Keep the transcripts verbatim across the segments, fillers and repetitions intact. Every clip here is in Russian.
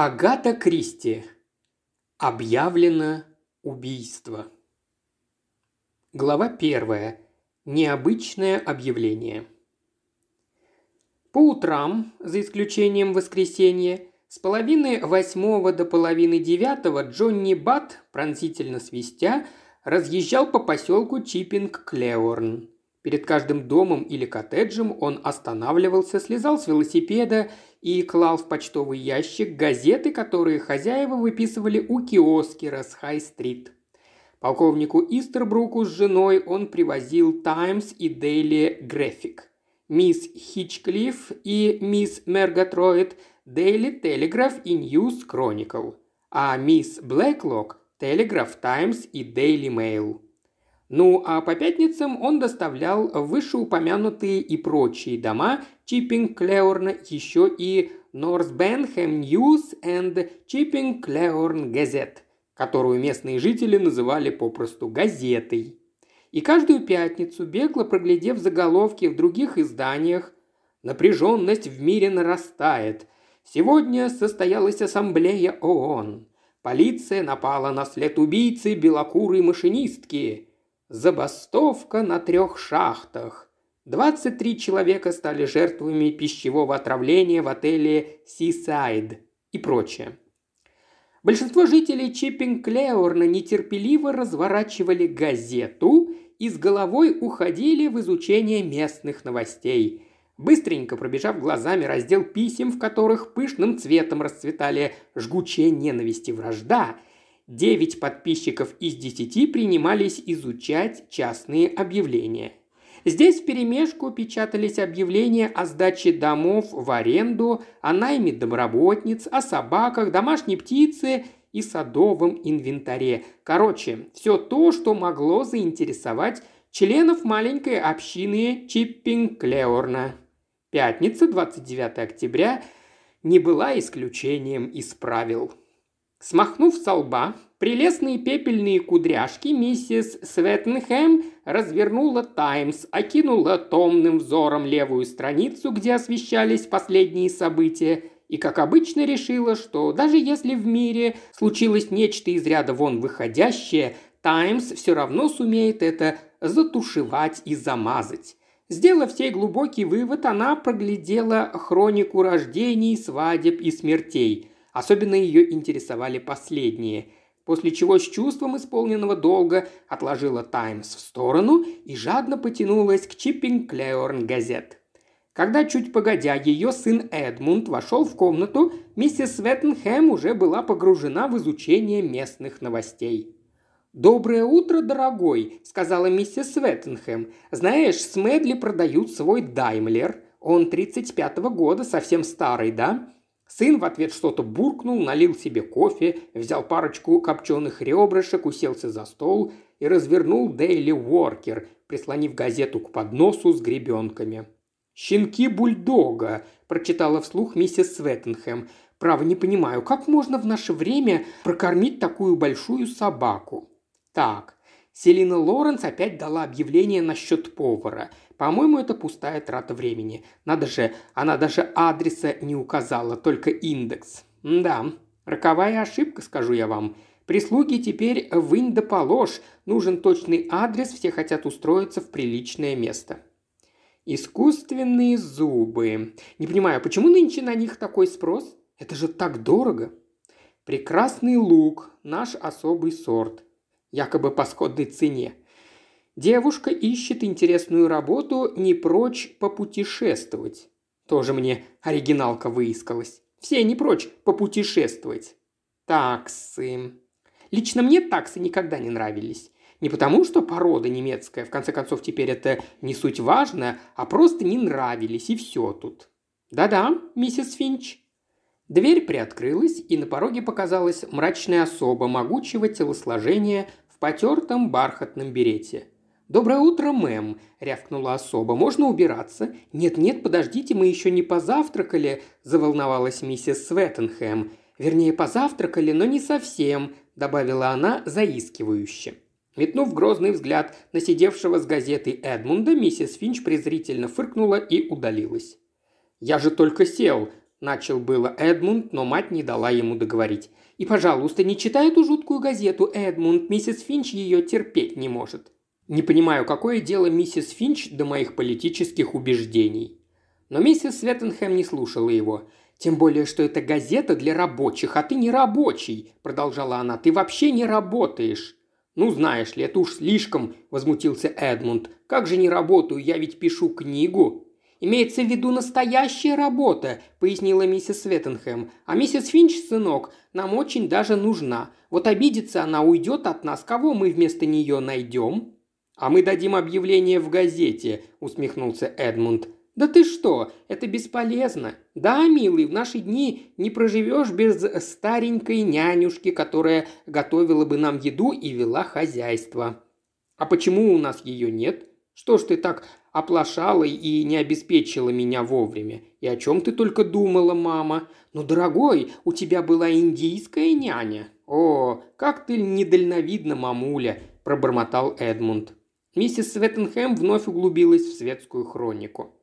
Агата Кристи. Объявлено убийство. Глава первая. Необычное объявление. По утрам, за исключением воскресенья, с половины восьмого до половины девятого Джонни Бат, пронзительно свистя, разъезжал по поселку Чиппинг-Клеорн. Перед каждым домом или коттеджем он останавливался, слезал с велосипеда и клал в почтовый ящик газеты, которые хозяева выписывали у киоскера с Хай-стрит. Полковнику Истербруку с женой он привозил Times и Daily Graphic. Мисс Хинчклифф и мисс Мергатройд – Daily Telegraph и News Chronicle, а мисс Блэклок – Telegraph, Times и Daily Mail. Ну, а по пятницам он доставлял вышеупомянутые и прочие дома Чиппинг-Клеорна еще и Норсбенхэм News and Чиппинг-Клеорн-Газет, которую местные жители называли попросту «газетой». И каждую пятницу, бегло проглядев заголовки в других изданиях, напряженность в мире нарастает. Сегодня состоялась ассамблея ООН. Полиция напала на след убийцы белокурой машинистки. Забастовка на трех шахтах. двадцать три человека стали жертвами пищевого отравления в отеле «Сисайд» и прочее. Большинство жителей Чиппинг-Клеорна нетерпеливо разворачивали газету и с головой уходили в изучение местных новостей. Быстренько пробежав глазами раздел писем, в которых пышным цветом расцветали жгучая ненависть и вражда, девять подписчиков из десяти принимались изучать частные объявления. Здесь вперемешку печатались объявления о сдаче домов в аренду, о найме домработниц, о собаках, домашней птице и садовом инвентаре. Короче, все то, что могло заинтересовать членов маленькой общины Чиппинг-Клеорна. Пятница, двадцать девятого октября, не была исключением из правил. Смахнув со лба прелестные пепельные кудряшки, миссис Светтенхэм развернула «Таймс», окинула томным взором левую страницу, где освещались последние события, и, как обычно, решила, что даже если в мире случилось нечто из ряда вон выходящее, «Таймс» все равно сумеет это затушевать и замазать. Сделав сей глубокий вывод, она проглядела хронику рождений, свадеб и смертей. Особенно ее интересовали последние, после чего с чувством исполненного долга отложила «Таймс» в сторону и жадно потянулась к Чиппинг-Клеорн-Газет. Когда чуть погодя ее сын Эдмунд вошел в комнату, миссис Светтенхэм уже была погружена в изучение местных новостей. «Доброе утро, дорогой», — сказала миссис Светтенхэм. «Знаешь, Смедли продают свой Даймлер. Он тридцать пятого года, совсем старый, да?» Сын в ответ что-то буркнул, налил себе кофе, взял парочку копченых ребрышек, уселся за стол и развернул «Дейли Уоркер», прислонив газету к подносу с гребенками. «Щенки бульдога», – прочитала вслух миссис Светтенхэм. «Право не понимаю, как можно в наше время прокормить такую большую собаку?» «Так, Селина Лоренс опять дала объявление насчет повара. По-моему, это пустая трата времени. Надо же, она даже адреса не указала, только индекс. Да, роковая ошибка, скажу я вам. Прислуги теперь вынь да положь. Нужен точный адрес, все хотят устроиться в приличное место». Искусственные зубы. Не понимаю, почему нынче на них такой спрос? Это же так дорого. Прекрасный лук, наш особый сорт. Якобы по сходной цене. Девушка ищет интересную работу, не прочь попутешествовать. Тоже мне оригиналка выискалась. Все не прочь попутешествовать. Таксы. Лично мне таксы никогда не нравились. Не потому, что порода немецкая, в конце концов, теперь это не суть важно, а просто не нравились, и все тут. Да-да, миссис Финч. Дверь приоткрылась, и на пороге показалась мрачная особа могучего телосложения в потертом бархатном берете. «Доброе утро, мэм!» – рявкнула особа. «Можно убираться?» «Нет-нет, подождите, мы еще не позавтракали!» – заволновалась миссис Светтенхэм. «Вернее, позавтракали, но не совсем!» – добавила она заискивающе. Метнув грозный взгляд на сидевшего с газетой Эдмунда, миссис Финч презрительно фыркнула и удалилась. «Я же только сел!» – Начал было Эдмунд, но мать не дала ему договорить. «И, пожалуйста, не читай эту жуткую газету, Эдмунд, миссис Финч ее терпеть не может». Не понимаю, какое дело миссис Финч до моих политических убеждений. Но миссис Светтенхэм не слушала его. «Тем более, что это газета для рабочих, а ты не рабочий», – продолжала она, – «ты вообще не работаешь». «Ну, знаешь ли, это уж слишком», – возмутился Эдмунд. «Как же не работаю, я ведь пишу книгу». «Имеется в виду настоящая работа», – пояснила миссис Светтенхэм. «А миссис Финч, сынок, нам очень даже нужна. Вот обидится она, уйдет от нас, кого мы вместо нее найдем?» «А мы дадим объявление в газете», – усмехнулся Эдмунд. «Да ты что, это бесполезно. Да, милый, в наши дни не проживешь без старенькой нянюшки, которая готовила бы нам еду и вела хозяйство». «А почему у нас ее нет? Что ж ты так оплошала и не обеспечила меня вовремя? И о чем ты только думала, мама? Ну, дорогой, у тебя была индийская няня». «О, как ты недальновидна, мамуля», – пробормотал Эдмунд. Миссис Светтенхэм вновь углубилась в светскую хронику.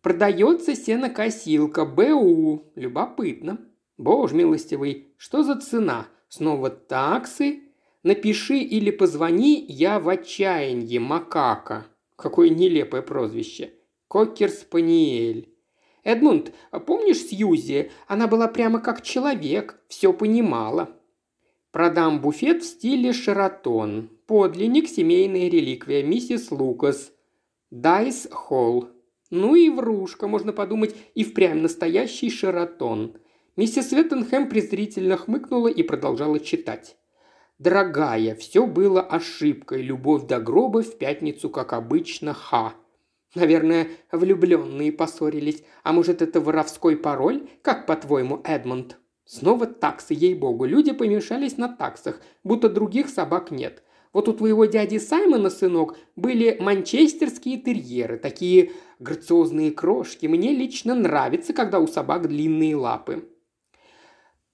«Продается сенокосилка, БУ. Любопытно. Боже милостивый, что за цена? Снова таксы? Напиши или позвони, я в отчаянии, макака». Какое нелепое прозвище. Кокер-спаниель. «Эдмунд, помнишь Сьюзи? Она была прямо как человек, все понимала». «Продам буфет в стиле Шератон. Подлинник, семейная реликвия, миссис Лукас. Дайс Холл». Ну и врушка, можно подумать, и впрямь настоящий Шератон. Миссис Светтенхэм презрительно хмыкнула и продолжала читать. «Дорогая, все было ошибкой. Любовь до гроба в пятницу, как обычно, ха». Наверное, влюбленные поссорились. А может, это воровской пароль? Как, по-твоему, Эдмунд? Снова таксы, ей-богу. Люди помешались на таксах, будто других собак нет. Вот у твоего дяди Саймона, сынок, были манчестерские терьеры, такие грациозные крошки. Мне лично нравится, когда у собак длинные лапы».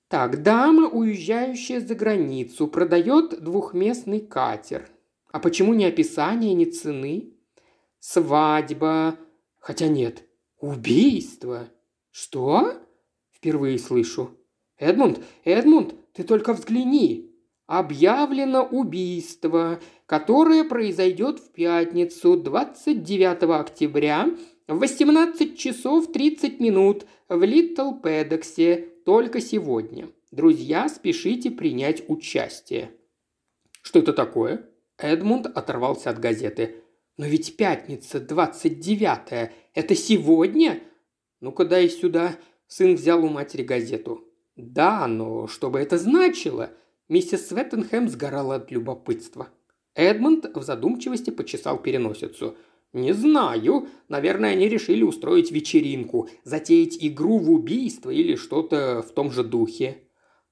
«Так, дама, уезжающая за границу, продает двухместный катер». «А почему ни описания, ни цены?» «Свадьба». «Хотя нет, убийство». «Что?» «Впервые слышу». «Эдмунд, Эдмунд, ты только взгляни». «Объявлено убийство, которое произойдет в пятницу, двадцать девятого октября, в восемнадцать часов тридцать минут, в Литтл-Пэддоксе, только сегодня. Друзья, спешите принять участие». «Что это такое?» Эдмунд оторвался от газеты. «Но ведь пятница, двадцать девятое, это сегодня?» «Ну-ка дай сюда». Сын взял у матери газету. «Да, но что бы это значило?» Миссис Светтенхэм сгорала от любопытства. Эдмунд в задумчивости почесал переносицу. «Не знаю. Наверное, они решили устроить вечеринку, затеять игру в убийство или что-то в том же духе».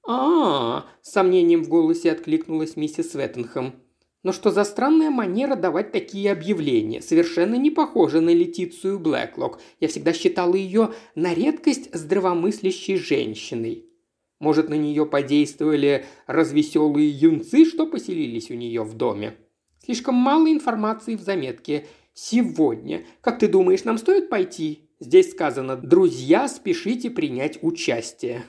«А-а-а!» – с сомнением в голосе откликнулась миссис Светтенхэм. «Но что за странная манера давать такие объявления? Совершенно не похожа на Летицию Блэклок. Я всегда считала ее на редкость здравомыслящей женщиной». Может, на нее подействовали развеселые юнцы, что поселились у нее в доме? Слишком мало информации в заметке. Сегодня. Как ты думаешь, нам стоит пойти? Здесь сказано: «Друзья, спешите принять участие».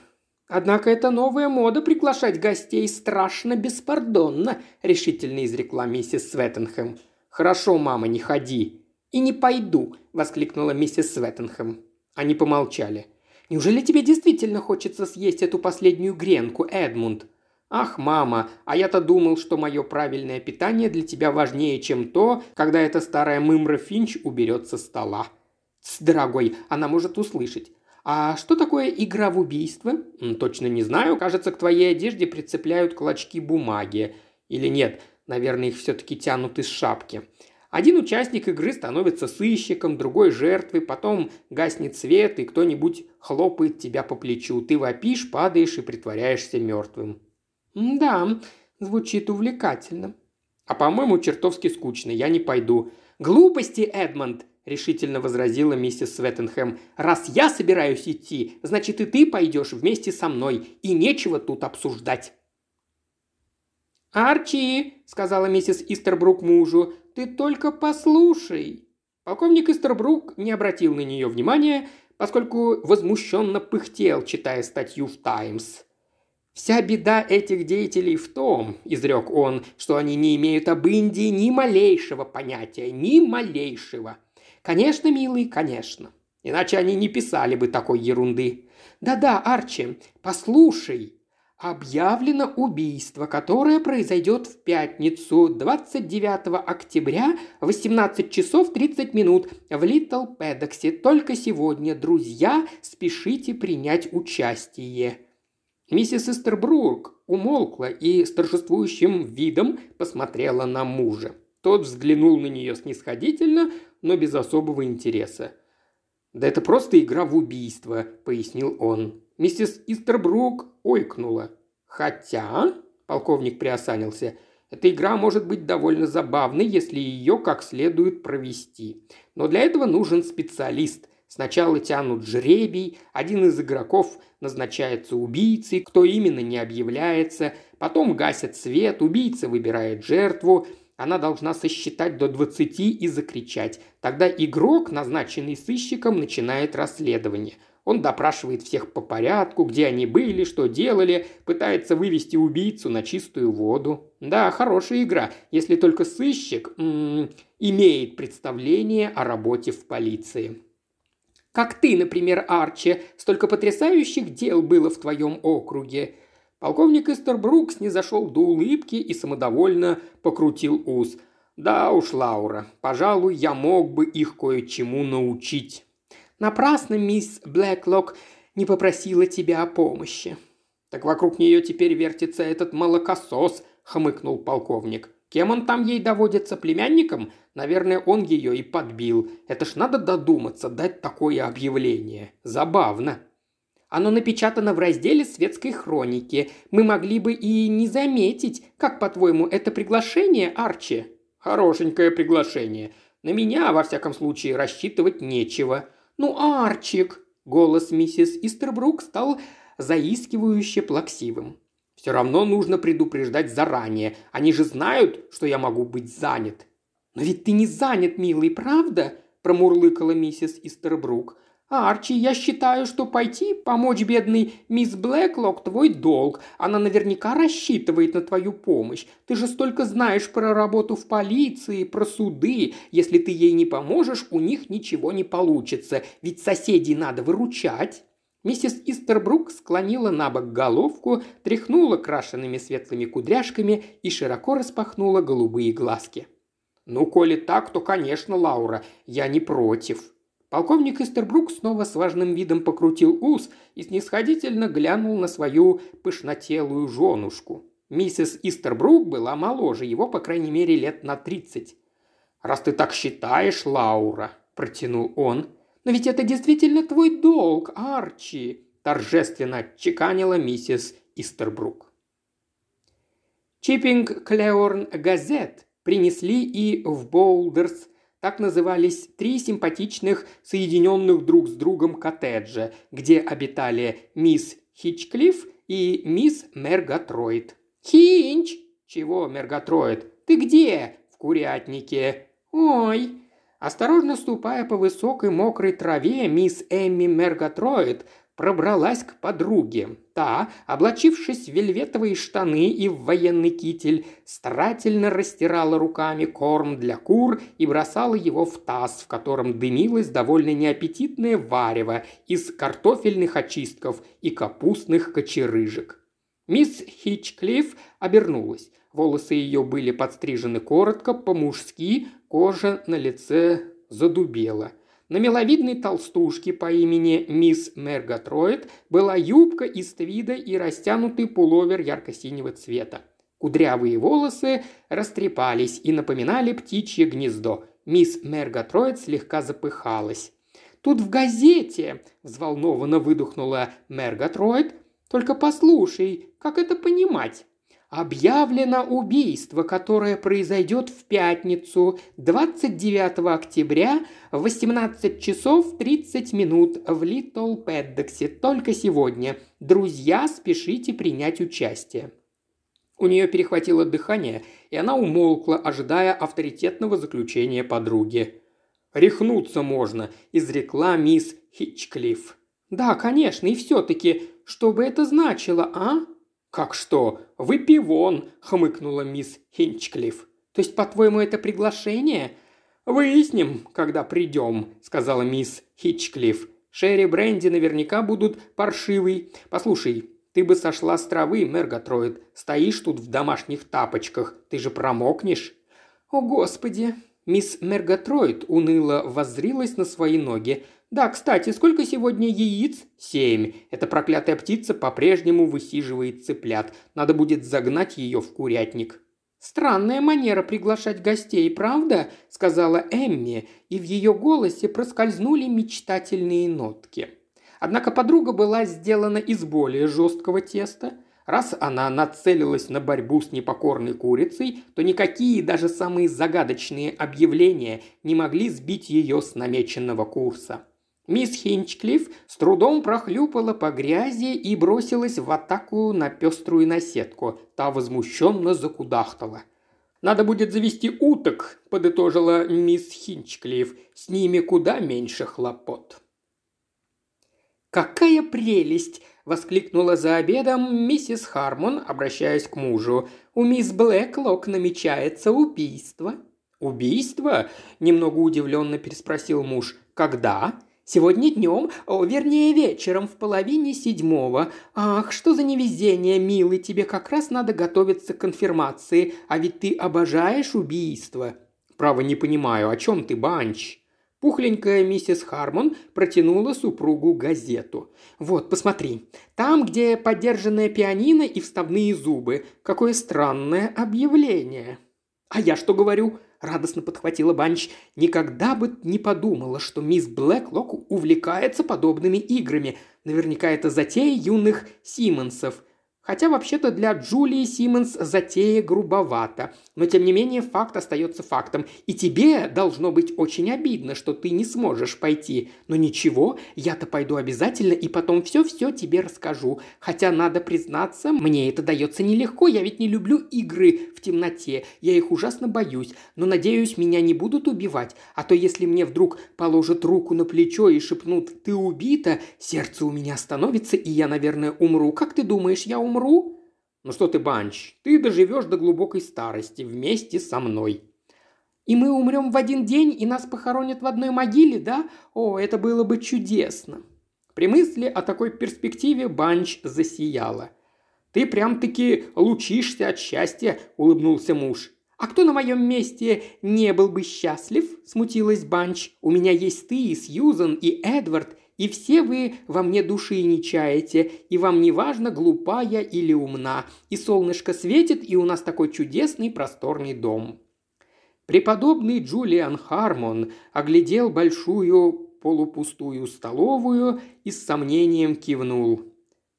Однако эта новая мода приглашать гостей страшно беспардонно, решительно изрекла миссис Светтенхэм. «Хорошо, мама, не ходи». «И не пойду», воскликнула миссис Светтенхэм. Они помолчали. «Неужели тебе действительно хочется съесть эту последнюю гренку, Эдмунд?» «Ах, мама, а я-то думал, что мое правильное питание для тебя важнее, чем то, когда эта старая мымра Финч уберет со стола». «Тс, дорогой, она может услышать». «А что такое игра в убийство?» «Точно не знаю. Кажется, к твоей одежде прицепляют клочки бумаги. Или нет, наверное, их все-таки тянут из шапки». Один участник игры становится сыщиком, другой – жертвой, потом гаснет свет, и кто-нибудь хлопает тебя по плечу. Ты вопишь, падаешь и притворяешься мертвым. «Да, звучит увлекательно». «А, по-моему, чертовски скучно. Я не пойду». «Глупости, Эдмунд!» – решительно возразила миссис Светтенхэм. «Раз я собираюсь идти, значит, и ты пойдешь вместе со мной, и нечего тут обсуждать». «Арчи!» – сказала миссис Истербрук мужу. «Ты только послушай». Полковник Истербрук не обратил на нее внимания, поскольку возмущенно пыхтел, читая статью в «Times». «Вся беда этих деятелей в том, — изрек он, — что они не имеют об Индии ни малейшего понятия, ни малейшего. Конечно, милый, конечно. Иначе они не писали бы такой ерунды. Да-да, Арчи, послушай. Объявлено убийство, которое произойдет в пятницу двадцать девятого октября в восемнадцать часов тридцать минут в Литтл-Пэддоксе. Только сегодня, друзья, спешите принять участие». Миссис Истербрук умолкла и с торжествующим видом посмотрела на мужа. Тот взглянул на нее снисходительно, но без особого интереса. «Да это просто игра в убийство», — пояснил он. Миссис Истербрук ойкнула. «Хотя...» — полковник приосанился. «Эта игра может быть довольно забавной, если ее как следует провести. Но для этого нужен специалист. Сначала тянут жребий, один из игроков назначается убийцей, кто именно не объявляется, потом гасят свет, убийца выбирает жертву, она должна сосчитать до двадцати и закричать. Тогда игрок, назначенный сыщиком, начинает расследование. Он допрашивает всех по порядку, где они были, что делали, пытается вывести убийцу на чистую воду. Да, хорошая игра, если только сыщик м-м, имеет представление о работе в полиции». «Как ты, например, Арчи, столько потрясающих дел было в твоем округе». Полковник Истербрук снизошел до улыбки и самодовольно покрутил ус. «Да уж, Лаура, пожалуй, я мог бы их кое-чему научить». «Напрасно мисс Блэклок не попросила тебя о помощи». «Так вокруг нее теперь вертится этот молокосос», — хмыкнул полковник. «Кем он там ей доводится? Племянником? Наверное, он ее и подбил. Это ж надо додуматься, дать такое объявление. Забавно». «Оно напечатано в разделе светской хроники. Мы могли бы и не заметить. Как, по-твоему, это приглашение, Арчи?» «Хорошенькое приглашение. На меня, во всяком случае, рассчитывать нечего». «Ну, Арчик!» – голос миссис Истербрук стал заискивающе плаксивым. «Все равно нужно предупреждать заранее. Они же знают, что я могу быть занят». «Но ведь ты не занят, милый, правда?» – промурлыкала миссис Истербрук. «Арчи, я считаю, что пойти помочь бедной мисс Блэклок – твой долг. Она наверняка рассчитывает на твою помощь. Ты же столько знаешь про работу в полиции, про суды. Если ты ей не поможешь, у них ничего не получится. Ведь соседей надо выручать». Миссис Истербрук склонила на бок головку, тряхнула крашенными светлыми кудряшками и широко распахнула голубые глазки. «Ну, коли так, то, конечно, Лаура, я не против». Полковник Истербрук снова с важным видом покрутил ус и снисходительно глянул на свою пышнотелую женушку. Миссис Истербрук была моложе его, по крайней мере, лет на тридцать. «Раз ты так считаешь, Лаура», – протянул он. «Но ведь это действительно твой долг, Арчи!» – торжественно отчеканила миссис Истербрук. Чиппинг-Клеорн-Газет принесли и в Боулдерс, так назывались три симпатичных, соединенных друг с другом коттеджа, где обитали мисс Хинчклифф и мисс Мергатройд. «Хинч!» «Чего, Мергатройд? Ты где?» «В курятнике». «Ой!» Осторожно ступая по высокой мокрой траве, мисс Эмми Мергатройд пробралась к подруге. Та, облачившись в вельветовые штаны и в военный китель, старательно растирала руками корм для кур и бросала его в таз, в котором дымилось довольно неаппетитное варево из картофельных очистков и капустных кочерыжек. Мисс Хинчклифф обернулась. Волосы ее были подстрижены коротко, по-мужски, кожа на лице задубела. На миловидной толстушке по имени мисс Мергатройд была юбка из твида и растянутый пуловер ярко-синего цвета. Кудрявые волосы растрепались и напоминали птичье гнездо. Мисс Мергатройд слегка запыхалась. «Тут в газете!» – взволнованно выдохнула Мергатройд. «Только послушай, как это понимать?» «Объявлено убийство, которое произойдет в пятницу двадцать девятого октября в восемнадцать часов тридцать минут в Литтл-Пэддоксе. Только сегодня. Друзья, спешите принять участие». У нее перехватило дыхание, и она умолкла, ожидая авторитетного заключения подруги. рехнуться можно», – изрекла мисс Хинчклифф. «Да, конечно, и все-таки, что бы это значило, а?» «Как что? Вы пивон», – хмыкнула мисс Хинчклифф. «То есть, по-твоему, это приглашение?» «Выясним, когда придем», – сказала мисс Хинчклифф. «Шерри бренди наверняка будут паршивый. Послушай, ты бы сошла с травы, Мергатройд. Стоишь тут в домашних тапочках, ты же промокнешь». «О, Господи!» Мисс Мергатройд уныло воззрилась на свои ноги. «Да, кстати, сколько сегодня яиц?» «Семь. Эта проклятая птица по-прежнему высиживает цыплят. Надо будет загнать ее в курятник». «Странная манера приглашать гостей, правда?» – сказала Эмми, и в ее голосе проскользнули мечтательные нотки. Однако подруга была сделана из более жесткого теста. Раз она нацелилась на борьбу с непокорной курицей, то никакие даже самые загадочные объявления не могли сбить ее с намеченного курса. Мисс Хинчклифф с трудом прохлюпала по грязи и бросилась в атаку на пеструю наседку. Та возмущенно закудахтала. «Надо будет завести уток», – подытожила мисс Хинчклифф. «С ними куда меньше хлопот». «Какая прелесть!» – воскликнула за обедом миссис Хармон, обращаясь к мужу. «У мисс Блэклок намечается убийство». «Убийство?» – немного удивленно переспросил муж. «Когда?» «Сегодня днем, о, вернее вечером, в половине седьмого. Ах, что за невезение, милый, тебе как раз надо готовиться к конфирмации, а ведь ты обожаешь убийство». «Право не понимаю, о чем ты, Банч?» Пухленькая миссис Хармон протянула супругу газету. «Вот, посмотри. Там, где подержанное пианино и вставные зубы. Какое странное объявление». «А я что говорю?» – радостно подхватила Банч. «Никогда бы не подумала, что мисс Блэклок увлекается подобными играми. Наверняка это затея юных Симмонсов. Хотя вообще-то для Джулии Симмонс затея грубовата. Но тем не менее факт остается фактом. И тебе должно быть очень обидно, что ты не сможешь пойти. Но ничего, я-то пойду обязательно и потом все-все тебе расскажу. Хотя, надо признаться, мне это дается нелегко. Я ведь не люблю игры в темноте. Я их ужасно боюсь. Но, надеюсь, меня не будут убивать. А то если мне вдруг положат руку на плечо и шепнут «ты убита», сердце у меня остановится, и я, наверное, умру. Как ты думаешь, я умру? «Умру?» «Ну что ты, Банч, ты доживешь до глубокой старости вместе со мной». «И мы умрем в один день, и нас похоронят в одной могиле, да? О, это было бы чудесно!» При мысли о такой перспективе Банч засияла. «Ты прям-таки лучишься от счастья», – улыбнулся муж. «А кто на моем месте не был бы счастлив?» – смутилась Банч. «У меня есть ты, и Сьюзан, и Эдвард». И все вы во мне души не чаете, и вам не важно, глупа я или умна, и солнышко светит, и у нас такой чудесный просторный дом». Преподобный Джулиан Хармон оглядел большую полупустую столовую и с сомнением кивнул.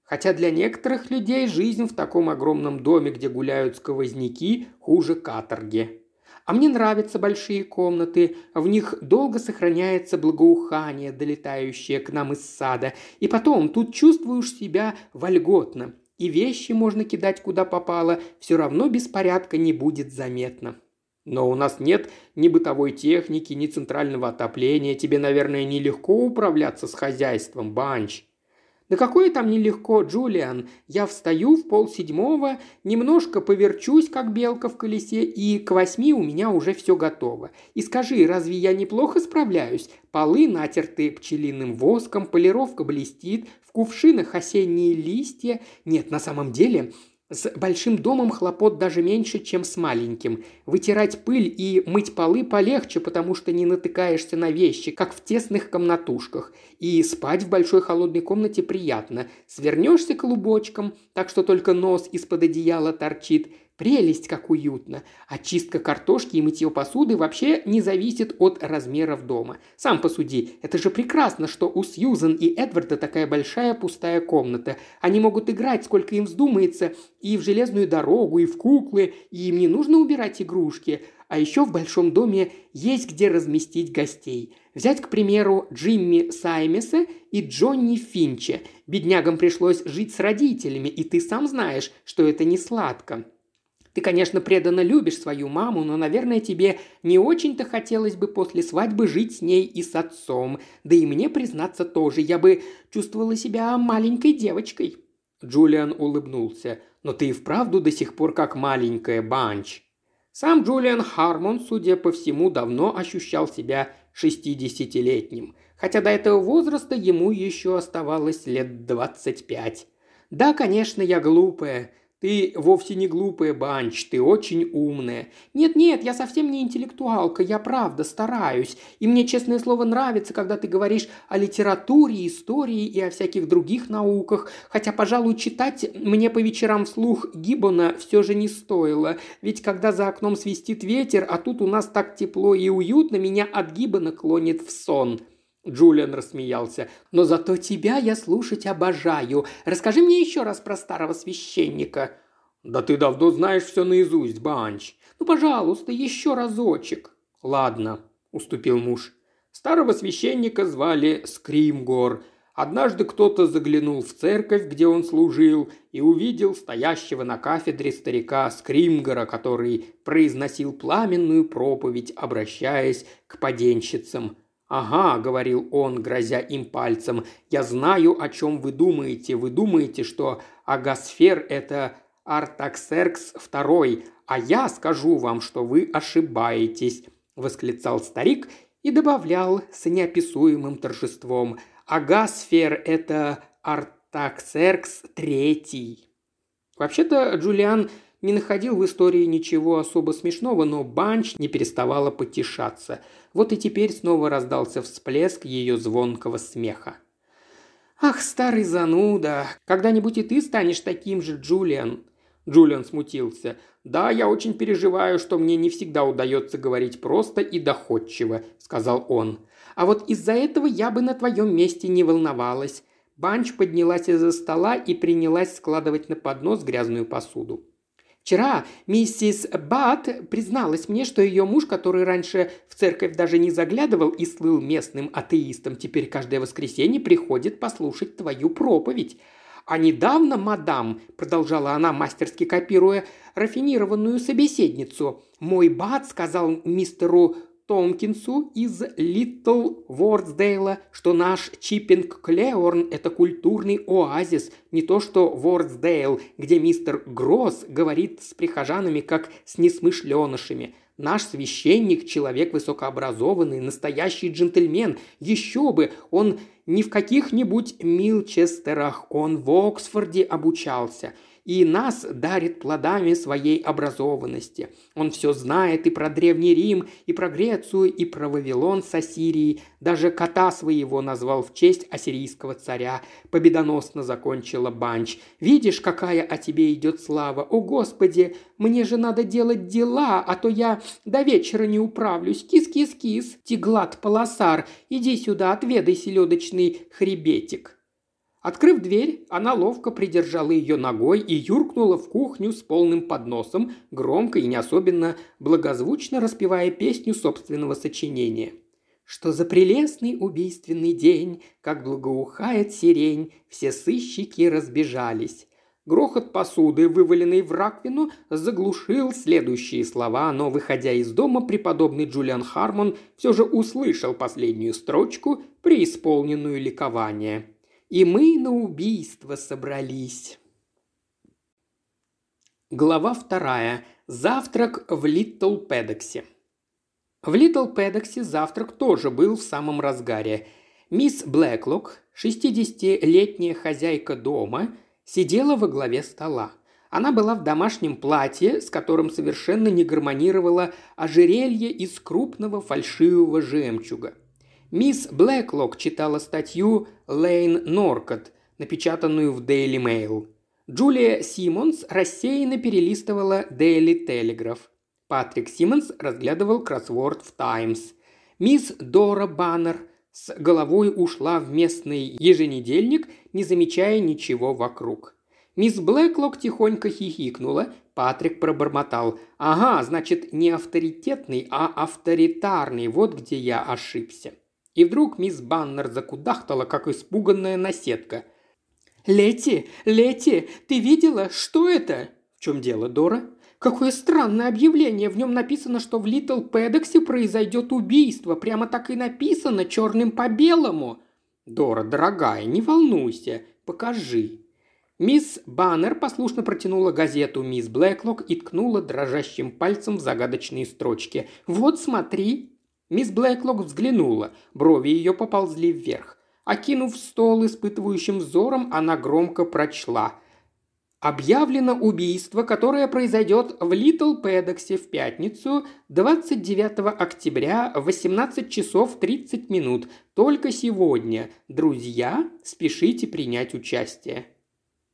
Хотя для некоторых людей жизнь в таком огромном доме, где гуляют сквозняки, хуже каторги. «А мне нравятся большие комнаты, в них долго сохраняется благоухание, долетающее к нам из сада, и потом тут чувствуешь себя вольготно, и вещи можно кидать куда попало, все равно беспорядка не будет заметно». «Но у нас нет ни бытовой техники, ни центрального отопления, тебе, наверное, нелегко управляться с хозяйством, Банч». «Да какое там нелегко, Джулиан. Я встаю в полседьмого, немножко поверчусь, как белка в колесе, и к восьми у меня уже все готово. И скажи, разве я неплохо справляюсь? Полы натерты пчелиным воском, полировка блестит, в кувшинах осенние листья. Нет, на самом деле, с большим домом хлопот даже меньше, чем с маленьким. Вытирать пыль и мыть полы полегче, потому что не натыкаешься на вещи, как в тесных комнатушках. И спать в большой холодной комнате приятно. Свернешься клубочком, так что только нос из-под одеяла торчит. Прелесть, как уютно. А чистка картошки и мытье посуды вообще не зависит от размеров дома. Сам посуди, это же прекрасно, что у Сьюзан и Эдварда такая большая пустая комната. Они могут играть, сколько им вздумается, и в железную дорогу, и в куклы, и им не нужно убирать игрушки. А еще в большом доме есть где разместить гостей. Взять, к примеру, Джимми Саймеса и Джонни Финча. Беднягам пришлось жить с родителями, и ты сам знаешь, что это не сладко. Ты, конечно, преданно любишь свою маму, но, наверное, тебе не очень-то хотелось бы после свадьбы жить с ней и с отцом. Да и мне, признаться, тоже. Я бы чувствовала себя маленькой девочкой». Джулиан улыбнулся. «Но ты и вправду до сих пор как маленькая, Банч». Сам Джулиан Хармон, судя по всему, давно ощущал себя шестидесятилетним, хотя до этого возраста ему еще оставалось лет двадцать пять. «Да, конечно, я глупая». «Ты вовсе не глупая, Банч, ты очень умная». «Нет-нет, я совсем не интеллектуалка, я правда стараюсь. И мне, честное слово, нравится, когда ты говоришь о литературе, истории и о всяких других науках. Хотя, пожалуй, читать мне по вечерам вслух Гиббона все же не стоило. Ведь когда за окном свистит ветер, а тут у нас так тепло и уютно, меня от Гиббона клонит в сон». Джулиан рассмеялся. «Но зато тебя я слушать обожаю. Расскажи мне еще раз про старого священника». «Да ты давно знаешь все наизусть, Банч». «Ну, пожалуйста, еще разочек». «Ладно», – уступил муж. Старого священника звали Скримгор. Однажды кто-то заглянул в церковь, где он служил, и увидел стоящего на кафедре старика Скримгора, который произносил пламенную проповедь, обращаясь к паденщицам. «Ага», — говорил он, грозя им пальцем, — «я знаю, о чем вы думаете. Вы думаете, что Агасфер — это Артаксеркс второй, а я скажу вам, что вы ошибаетесь», — восклицал старик и добавлял с неописуемым торжеством. «Агасфер — это Артаксеркс третий». Вообще-то Джулиан не находил в истории ничего особо смешного, но Банч не переставала потешаться. Вот и теперь снова раздался всплеск ее звонкого смеха. «Ах, старый зануда! Когда-нибудь и ты станешь таким же, Джулиан!» Джулиан смутился. «Да, я очень переживаю, что мне не всегда удается говорить просто и доходчиво», — сказал он. «А вот из-за этого я бы на твоем месте не волновалась». Банч поднялась из-за стола и принялась складывать на поднос грязную посуду. «Вчера миссис Бат призналась мне, что ее муж, который раньше в церковь даже не заглядывал и слыл местным атеистом, теперь каждое воскресенье приходит послушать твою проповедь. А недавно, мадам, — продолжала она, мастерски копируя рафинированную собеседницу, — мой Бат сказал мистеру Томкинсу из Литтл-Вордсдейла, что наш Чиппинг-Клеорн – это культурный оазис, не то что Вордсдейл, где мистер Гросс говорит с прихожанами как с несмышленышами. Наш священник – человек высокообразованный, настоящий джентльмен. Еще бы, он не в каких-нибудь Милчестерах, он в Оксфорде обучался». И нас дарит плодами своей образованности. Он все знает и про Древний Рим, и про Грецию, и про Вавилон с Ассирией. Даже кота своего назвал в честь ассирийского царя. Победоносно закончила Банч. Видишь, какая о тебе идет слава. О, Господи, мне же надо делать дела, а то я до вечера не управлюсь. Кис-кис-кис, тиглат-полосар, иди сюда, отведай селедочный хребетик. Открыв дверь, она ловко придержала ее ногой и юркнула в кухню с полным подносом, громко и не особенно благозвучно распевая песню собственного сочинения. «Что за прелестный убийственный день, как благоухает сирень, все сыщики разбежались». Грохот посуды, вываленный в раковину, заглушил следующие слова, но, выходя из дома, преподобный Джулиан Хармон все же услышал последнюю строчку, преисполненную ликования. «И мы на убийство собрались». Глава вторая. Завтрак в Литтл-Пэддоксе. В Литтл-Пэддоксе завтрак тоже был в самом разгаре. Мисс Блэклок, шестидесятилетняя хозяйка дома, сидела во главе стола. Она была в домашнем платье, с которым совершенно не гармонировало ожерелье из крупного фальшивого жемчуга. Мисс Блэклок читала статью Лейн Норкотт, напечатанную в Daily Mail. Джулия Симмонс рассеянно перелистывала Daily Telegraph. Патрик Симмонс разглядывал кроссворд в Times. Мисс Дора Баннер с головой ушла в местный еженедельник, не замечая ничего вокруг. Мисс Блэклок тихонько хихикнула, Патрик пробормотал. «Ага, значит, не авторитетный, а авторитарный, вот где я ошибся». И вдруг мисс Баннер закудахтала, как испуганная наседка. «Летти, Летти, ты видела, что это?» «В чем дело, Дора?» Какое странное объявление. В нем написано, что в Литтл-Пэддоксе произойдет убийство. Прямо так и написано, черным по белому. Дора, дорогая, не волнуйся. Покажи. Мисс Баннер послушно протянула газету мисс Блэклок и ткнула дрожащим пальцем в загадочные строчки. «Вот, смотри!» Мисс Блэклок взглянула, брови ее поползли вверх. Окинув стол испытывающим взором, она громко прочла. «Объявлено убийство, которое произойдет в Литтл-Пэддоксе в пятницу двадцать девятого октября в восемнадцать часов тридцать минут. Только сегодня. Друзья, спешите принять участие».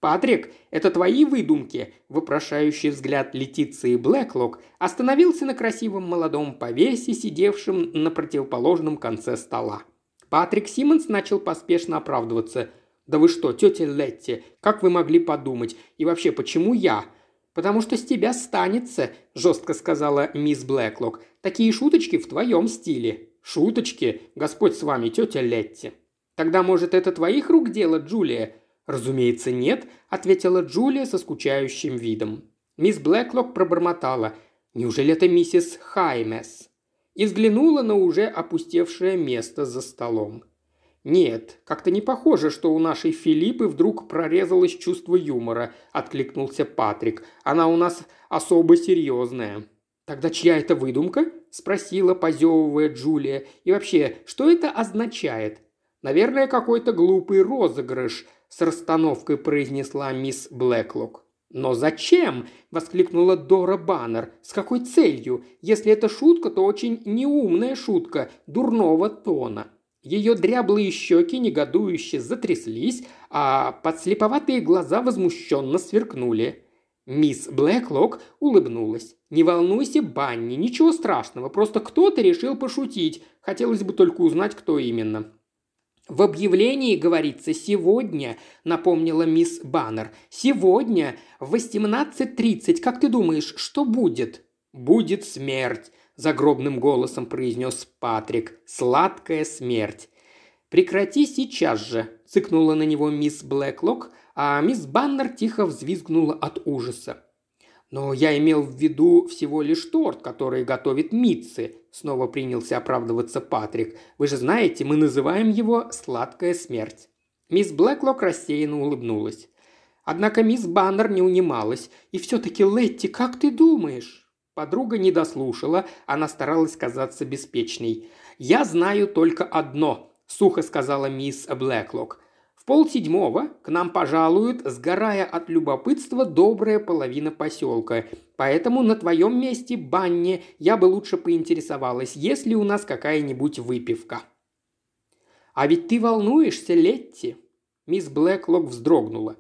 «Патрик, это твои выдумки?» – вопрошающий взгляд Летиции Блэклок остановился на красивом молодом повесе, сидевшем на противоположном конце стола. Патрик Симмонс начал поспешно оправдываться. «Да вы что, тетя Летти, как вы могли подумать? И вообще, почему я?» «Потому что с тебя станется», – жестко сказала мисс Блэклок. «Такие шуточки в твоем стиле». «Шуточки? Господь с вами, тетя Летти». «Тогда, может, это твоих рук дело, Джулия?» «Разумеется, нет», – ответила Джулия со скучающим видом. Мисс Блэклок пробормотала. «Неужели это миссис Хаймес?» И взглянула на уже опустевшее место за столом. «Нет, как-то не похоже, что у нашей Филиппы вдруг прорезалось чувство юмора», – откликнулся Патрик. «Она у нас особо серьезная». «Тогда чья это выдумка?» – спросила, позевывая, Джулия. «И вообще, что это означает?» «Наверное, какой-то глупый розыгрыш», с расстановкой произнесла мисс Блэклок. «Но зачем?» – воскликнула Дора Баннер. «С какой целью? Если это шутка, то очень неумная шутка, дурного тона». Ее дряблые щеки негодующе затряслись, а подслеповатые глаза возмущенно сверкнули. Мисс Блэклок улыбнулась. «Не волнуйся, Банни, ничего страшного, просто кто-то решил пошутить. Хотелось бы только узнать, кто именно». «В объявлении говорится сегодня», – напомнила мисс Баннер. «Сегодня в восемнадцать тридцать. Как ты думаешь, что будет?» «Будет смерть», – загробным голосом произнес Патрик. «Сладкая смерть». «Прекрати сейчас же», – цыкнула на него мисс Блэклок, а мисс Баннер тихо взвизгнула от ужаса. «Но я имел в виду всего лишь торт, который готовит Митцы», – снова принялся оправдываться Патрик. «Вы же знаете, мы называем его «Сладкая смерть». Мисс Блэклок рассеянно улыбнулась. Однако мисс Баннер не унималась. «И все-таки, Летти, как ты думаешь?» Подруга не дослушала, она старалась казаться беспечной. «Я знаю только одно», – сухо сказала мисс Блэклок. В полседьмого к нам пожалуют, сгорая от любопытства, добрая половина поселка. Поэтому на твоем месте, Банни, я бы лучше поинтересовалась, есть ли у нас какая-нибудь выпивка». «А ведь ты волнуешься, Летти?» Мисс Блэклок вздрогнула.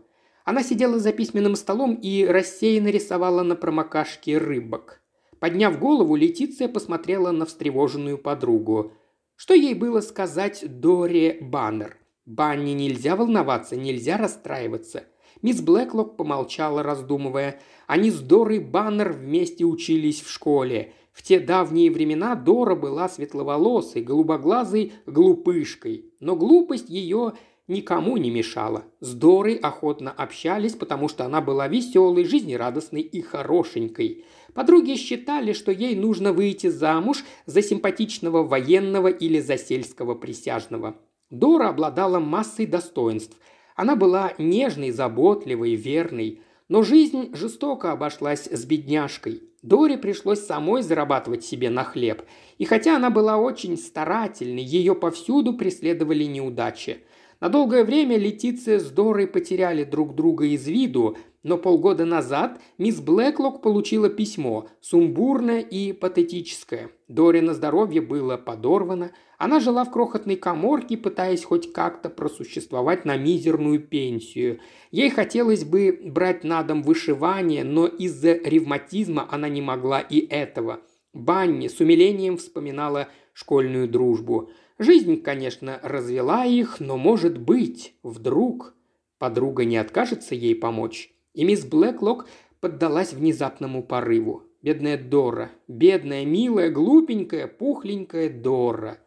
Она сидела за письменным столом и рассеянно рисовала на промокашке рыбок. Подняв голову, Летиция посмотрела на встревоженную подругу. Что ей было сказать Доре Баннер? Банни нельзя волноваться, нельзя расстраиваться. Мисс Блэклок помолчала, раздумывая. Они с Дорой Баннер вместе учились в школе. В те давние времена Дора была светловолосой, голубоглазой глупышкой. Но глупость ее никому не мешала. С Дорой охотно общались, потому что она была веселой, жизнерадостной и хорошенькой. Подруги считали, что ей нужно выйти замуж за симпатичного военного или за сельского присяжного. Дора обладала массой достоинств. Она была нежной, заботливой, верной. Но жизнь жестоко обошлась с бедняжкой. Доре пришлось самой зарабатывать себе на хлеб. И хотя она была очень старательной, ее повсюду преследовали неудачи. На долгое время Летиция с Дорой потеряли друг друга из виду, но полгода назад мисс Блэклок получила письмо, сумбурное и патетическое. Дорино здоровье было подорвано, она жила в крохотной каморке, пытаясь хоть как-то просуществовать на мизерную пенсию. Ей хотелось бы брать на дом вышивание, но из-за ревматизма она не могла и этого. Банни с умилением вспоминала школьную дружбу. Жизнь, конечно, развела их, но, может быть, вдруг подруга не откажется ей помочь. И мисс Блэклок поддалась внезапному порыву. Бедная Дора, бедная, милая, глупенькая, пухленькая Дора.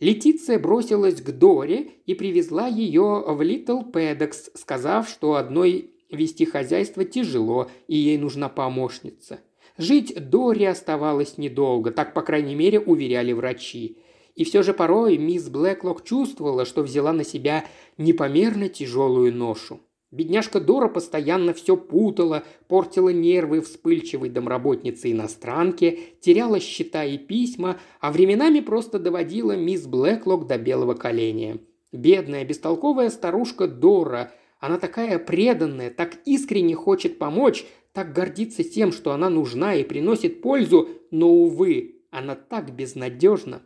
Летиция бросилась к Доре и привезла ее в Литтл-Пэддокс, сказав, что одной вести хозяйство тяжело и ей нужна помощница. Жить Доре оставалось недолго, так, по крайней мере, уверяли врачи. И все же порой мисс Блэклок чувствовала, что взяла на себя непомерно тяжелую ношу. Бедняжка Дора постоянно все путала, портила нервы вспыльчивой домработнице-иностранке, теряла счета и письма, а временами просто доводила мисс Блэклок до белого коленя. Бедная, бестолковая старушка Дора, она такая преданная, так искренне хочет помочь, так гордится тем, что она нужна и приносит пользу, но, увы, она так безнадежна.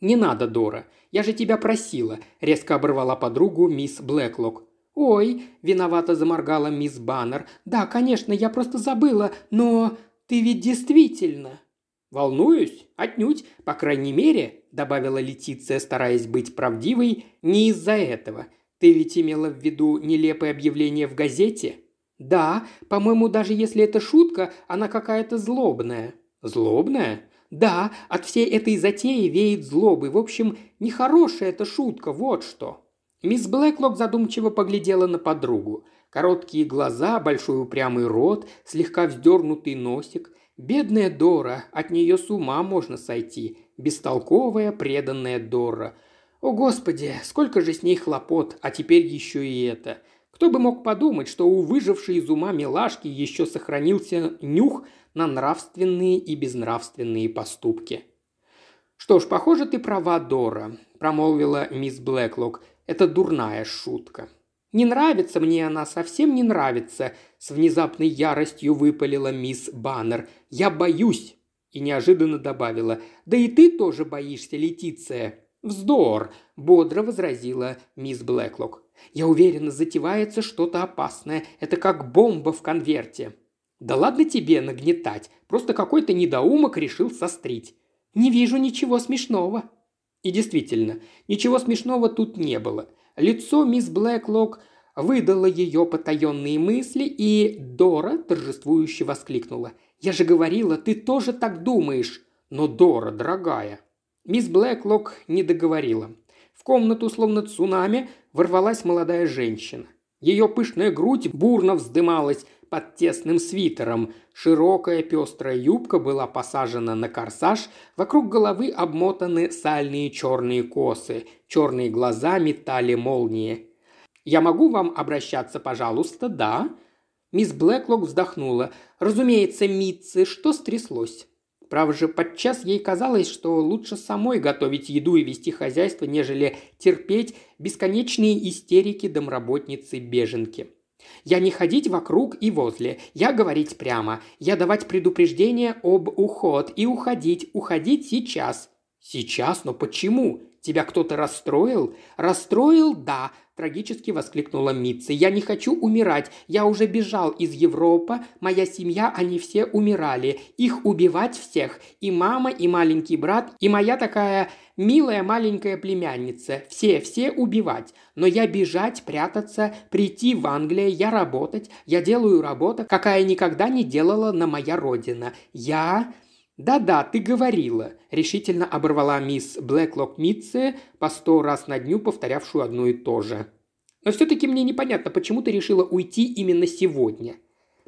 «Не надо, Дора, я же тебя просила», – резко оборвала подругу мисс Блэклок. «Ой!» – виновато заморгала мисс Баннер. «Да, конечно, я просто забыла, но ты ведь действительно...» «Волнуюсь? Отнюдь, по крайней мере», – добавила Летиция, стараясь быть правдивой, – «не из-за этого. Ты ведь имела в виду нелепое объявление в газете?» «Да, по-моему, даже если это шутка, она какая-то злобная». «Злобная?» «Да, от всей этой затеи веет злобой. В общем, нехорошая эта шутка, вот что». Мисс Блэклок задумчиво поглядела на подругу. Короткие глаза, большой упрямый рот, слегка вздернутый носик. Бедная Дора, от нее с ума можно сойти. Бестолковая, преданная Дора. О, Господи, сколько же с ней хлопот, а теперь еще и это. Кто бы мог подумать, что у выжившей из ума милашки еще сохранился нюх на нравственные и безнравственные поступки. «Что ж, похоже, ты права, Дора», – промолвила мисс Блэклок. «Это дурная шутка». «Не нравится мне она, совсем не нравится», – с внезапной яростью выпалила мисс Баннер. «Я боюсь», – и неожиданно добавила. «Да и ты тоже боишься, Летиция». «Вздор», – бодро возразила мисс Блэклок. «Я уверена, затевается что-то опасное. Это как бомба в конверте». «Да ладно тебе нагнетать. Просто какой-то недоумок решил сострить». «Не вижу ничего смешного». И действительно, ничего смешного тут не было. Лицо мисс Блэклок выдало ее потаенные мысли, и Дора торжествующе воскликнула. «Я же говорила, ты тоже так думаешь!» «Но, Дора, дорогая!» Мисс Блэклок не договорила. В комнату, словно цунами, ворвалась молодая женщина. Ее пышная грудь бурно вздымалась под тесным свитером. Широкая пестрая юбка была посажена на корсаж, вокруг головы обмотаны сальные черные косы, черные глаза метали молнии. «Я могу вам обращаться, пожалуйста, да?» Мисс Блэклок вздохнула. «Разумеется, Митцы, что стряслось?» Право же, подчас ей казалось, что лучше самой готовить еду и вести хозяйство, нежели терпеть бесконечные истерики домработницы-беженки. «Я не ходить вокруг и возле, я говорить прямо, я давать предупреждение об уход и уходить, уходить сейчас». «Сейчас? Но почему? Тебя кто-то расстроил?» «Расстроил? Да», – трагически воскликнула Митцы. «Я не хочу умирать, я уже бежал из Европы, моя семья, они все умирали, их убивать всех, и мама, и маленький брат, и моя такая милая маленькая племянница, все, все убивать, но я бежать, прятаться, прийти в Англию, я работать, я делаю работу, какая никогда не делала на моя родина, я...» «Да-да, ты говорила», – решительно оборвала мисс Блэклок Митце, по сто раз на дню повторявшую одно и то же. «Но все-таки мне непонятно, почему ты решила уйти именно сегодня?»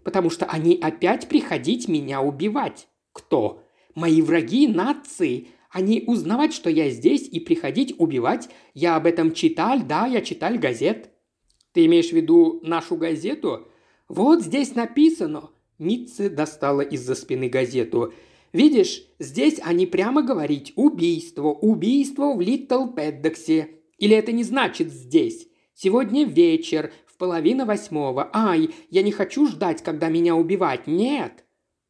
«Потому что они опять приходить меня убивать». «Кто?» «Мои враги нации. Они узнавать, что я здесь, и приходить убивать. Я об этом читал, да, я читал газет». «Ты имеешь в виду нашу газету?» «Вот здесь написано». Митце достала из-за спины газету. «Видишь, здесь они прямо говорить «убийство, убийство в Литтл-Пэддоксе». Или это не значит «здесь». Сегодня вечер, в половину восьмого. Ай, я не хочу ждать, когда меня убивать. Нет».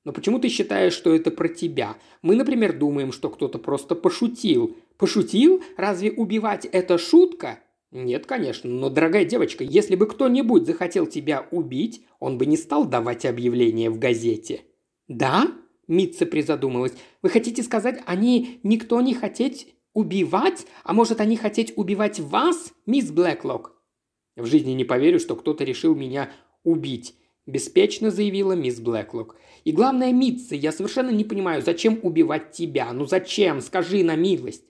«Но почему ты считаешь, что это про тебя? Мы, например, думаем, что кто-то просто пошутил». «Пошутил? Разве убивать – это шутка?» «Нет, конечно, но, дорогая девочка, если бы кто-нибудь захотел тебя убить, он бы не стал давать объявление в газете». «Да?» Митца призадумалась. «Вы хотите сказать, они никто не хотеть убивать? А может, они хотеть убивать вас, мисс Блэклок?» «В жизни не поверю, что кто-то решил меня убить», – беспечно заявила мисс Блэклок. «И главное, Митца, я совершенно не понимаю, зачем убивать тебя? Ну зачем? Скажи на милость».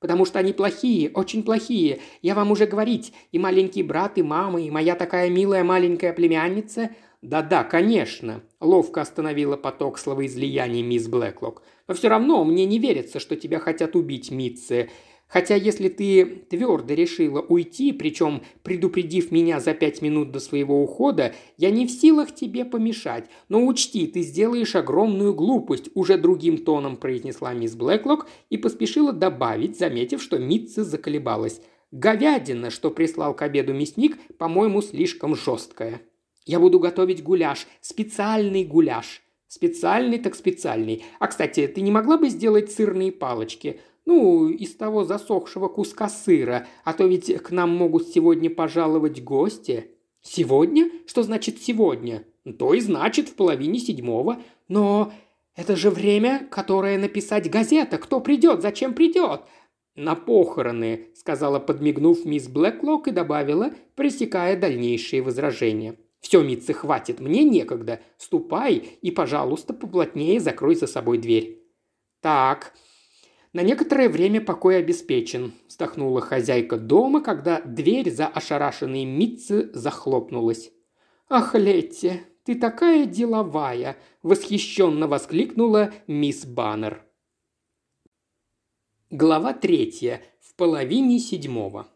«Потому что они плохие, очень плохие. Я вам уже говорить, и маленький брат, и мама, и моя такая милая маленькая племянница. «Да-да, конечно», – ловко остановила поток словоизлияний мисс Блэклок. «Но все равно мне не верится, что тебя хотят убить, Митцы. Хотя если ты твердо решила уйти, причем предупредив меня за пять минут до своего ухода, я не в силах тебе помешать. Но учти, ты сделаешь огромную глупость», – уже другим тоном произнесла мисс Блэклок и поспешила добавить, заметив, что Митцы заколебалась. «Говядина, что прислал к обеду мясник, по-моему, слишком жесткая». «Я буду готовить гуляш. Специальный гуляш. Специальный так специальный. А, кстати, ты не могла бы сделать сырные палочки? Ну, из того засохшего куска сыра. А то ведь к нам могут сегодня пожаловать гости». «Сегодня? Что значит сегодня?» «То и значит в половине седьмого. Но это же время, которое написать газета. Кто придет? Зачем придет?» «На похороны», — сказала, подмигнув мисс Блэклок, и добавила, пресекая дальнейшие возражения. «Все, Митцы, хватит, мне некогда. Ступай и, пожалуйста, поплотнее закрой за собой дверь». «Так, на некоторое время покой обеспечен», – вздохнула хозяйка дома, когда дверь за ошарашенной Митцы захлопнулась. «Ах, Летти, ты такая деловая!» – восхищенно воскликнула мисс Баннер. Глава третья. В половине седьмого.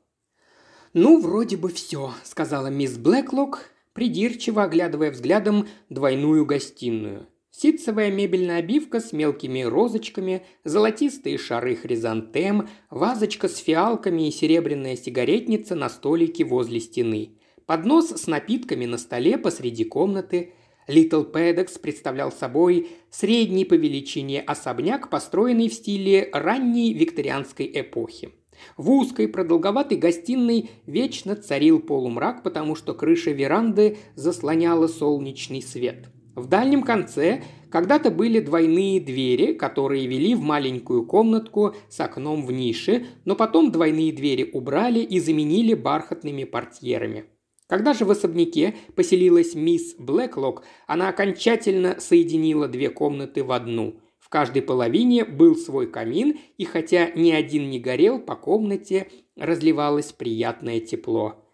«Ну, вроде бы все», – сказала мисс Блэклок, придирчиво оглядывая взглядом двойную гостиную. Ситцевая мебельная обивка с мелкими розочками, золотистые шары хризантем, вазочка с фиалками и серебряная сигаретница на столике возле стены. Поднос с напитками на столе посреди комнаты. Литтл-Пэддокс представлял собой средний по величине особняк, построенный в стиле ранней викторианской эпохи. В узкой продолговатой гостиной вечно царил полумрак, потому что крыша веранды заслоняла солнечный свет. В дальнем конце когда-то были двойные двери, которые вели в маленькую комнатку с окном в нише, но потом двойные двери убрали и заменили бархатными портьерами. Когда же в особняке поселилась мисс Блэклок, она окончательно соединила две комнаты в одну. В каждой половине был свой камин, и хотя ни один не горел, по комнате разливалось приятное тепло.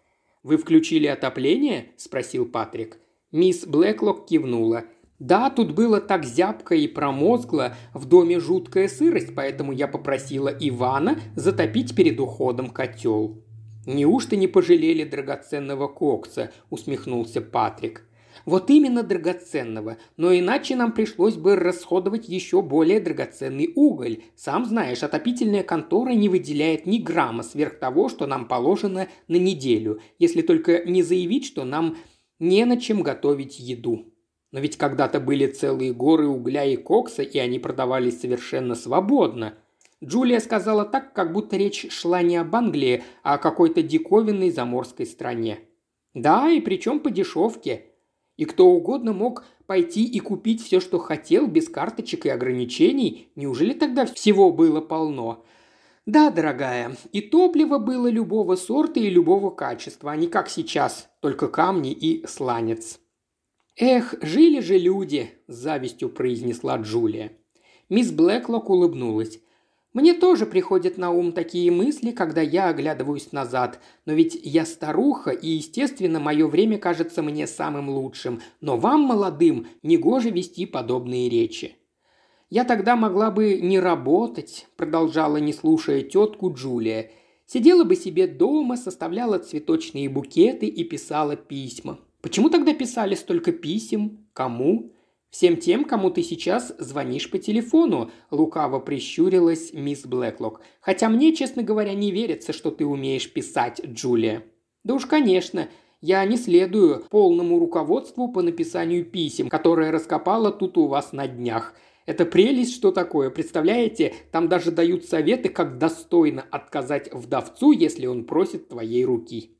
«Вы включили отопление?» – спросил Патрик. Мисс Блэклок кивнула. «Да, тут было так зябко и промозгло, в доме жуткая сырость, поэтому я попросила Ивана затопить перед уходом котел». «Неужто не пожалели драгоценного кокса?» – усмехнулся Патрик. «Вот именно драгоценного, но иначе нам пришлось бы расходовать еще более драгоценный уголь. Сам знаешь, отопительная контора не выделяет ни грамма сверх того, что нам положено на неделю, если только не заявить, что нам не на чем готовить еду. Но ведь когда-то были целые горы угля и кокса, и они продавались совершенно свободно». Джулия сказала так, как будто речь шла не об Англии, а о какой-то диковинной заморской стране. «Да, и причем по дешевке». И кто угодно мог пойти и купить все, что хотел, без карточек и ограничений. Неужели тогда всего было полно? Да, дорогая, и топливо было любого сорта и любого качества, а не как сейчас, только камни и сланец. «Эх, жили же люди», – с завистью произнесла Джулия. Мисс Блэклок улыбнулась. «Мне тоже приходят на ум такие мысли, когда я оглядываюсь назад. Но ведь я старуха, и, естественно, мое время кажется мне самым лучшим. Но вам, молодым, негоже вести подобные речи». «Я тогда могла бы не работать», – продолжала, не слушая тетку, Джулия. «Сидела бы себе дома, составляла цветочные букеты и писала письма». «Почему тогда писали столько писем? Кому?» «Всем тем, кому ты сейчас звонишь по телефону», – лукаво прищурилась мисс Блэклок. «Хотя мне, честно говоря, не верится, что ты умеешь писать, Джулия». «Да уж, конечно, я не следую полному руководству по написанию писем, которое раскопала тут у вас на днях. Это прелесть, что такое, представляете? Там даже дают советы, как достойно отказать вдовцу, если он просит твоей руки».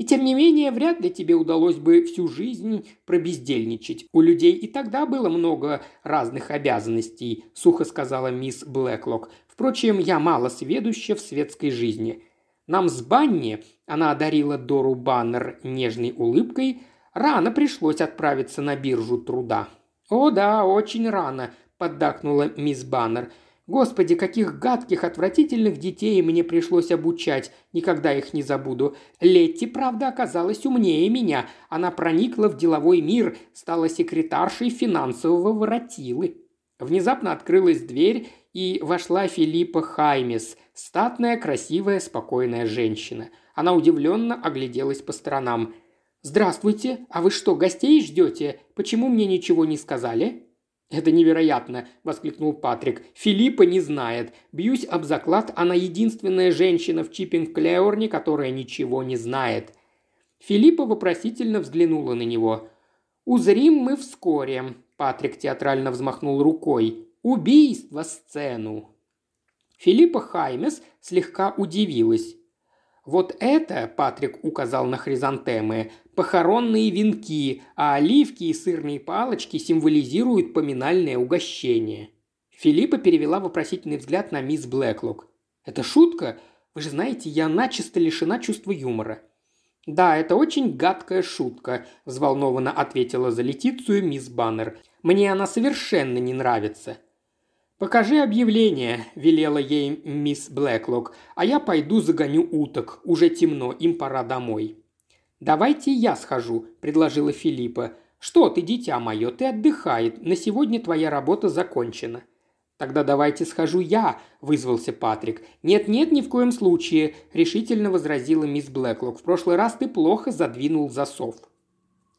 «И тем не менее, вряд ли тебе удалось бы всю жизнь пробездельничать. У людей и тогда было много разных обязанностей», – сухо сказала мисс Блэклок. «Впрочем, я мало сведуща в светской жизни. Нам с Банни», – она одарила Дору Баннер нежной улыбкой, – «рано пришлось отправиться на биржу труда». «О да, очень рано», – поддакнула мисс Баннер. Господи, каких гадких, отвратительных детей мне пришлось обучать. Никогда их не забуду. Летти, правда, оказалась умнее меня. Она проникла в деловой мир, стала секретаршей финансового воротилы». Внезапно открылась дверь, и вошла Филиппа Хаймес, статная, красивая, спокойная женщина. Она удивленно огляделась по сторонам. «Здравствуйте! А вы что, гостей ждете? Почему мне ничего не сказали?» «Это невероятно!» – воскликнул Патрик. «Филиппа не знает. Бьюсь об заклад, она единственная женщина в Чиппинг-Клеорне, которая ничего не знает». Филиппа вопросительно взглянула на него. «Узрим мы вскоре», – Патрик театрально взмахнул рукой. «Убийство сцену». Филиппа Хаймес слегка удивилась. «Вот это, – Патрик указал на хризантемы, – похоронные венки, а оливки и сырные палочки символизируют поминальное угощение». Филиппа перевела вопросительный взгляд на мисс Блэклок. «Это шутка? Вы же знаете, я начисто лишена чувства юмора». «Да, это очень гадкая шутка», – взволнованно ответила за Летицию мисс Баннер. «Мне она совершенно не нравится». «Покажи объявление», – велела ей мисс Блэклок, – «а я пойду загоню уток. Уже темно, им пора домой». «Давайте я схожу», – предложила Филиппа. «Что ты, дитя мое, ты отдыхай, на сегодня твоя работа закончена». «Тогда давайте схожу я», – вызвался Патрик. «Нет-нет, ни в коем случае», – решительно возразила мисс Блэклок. «В прошлый раз ты плохо задвинул засов».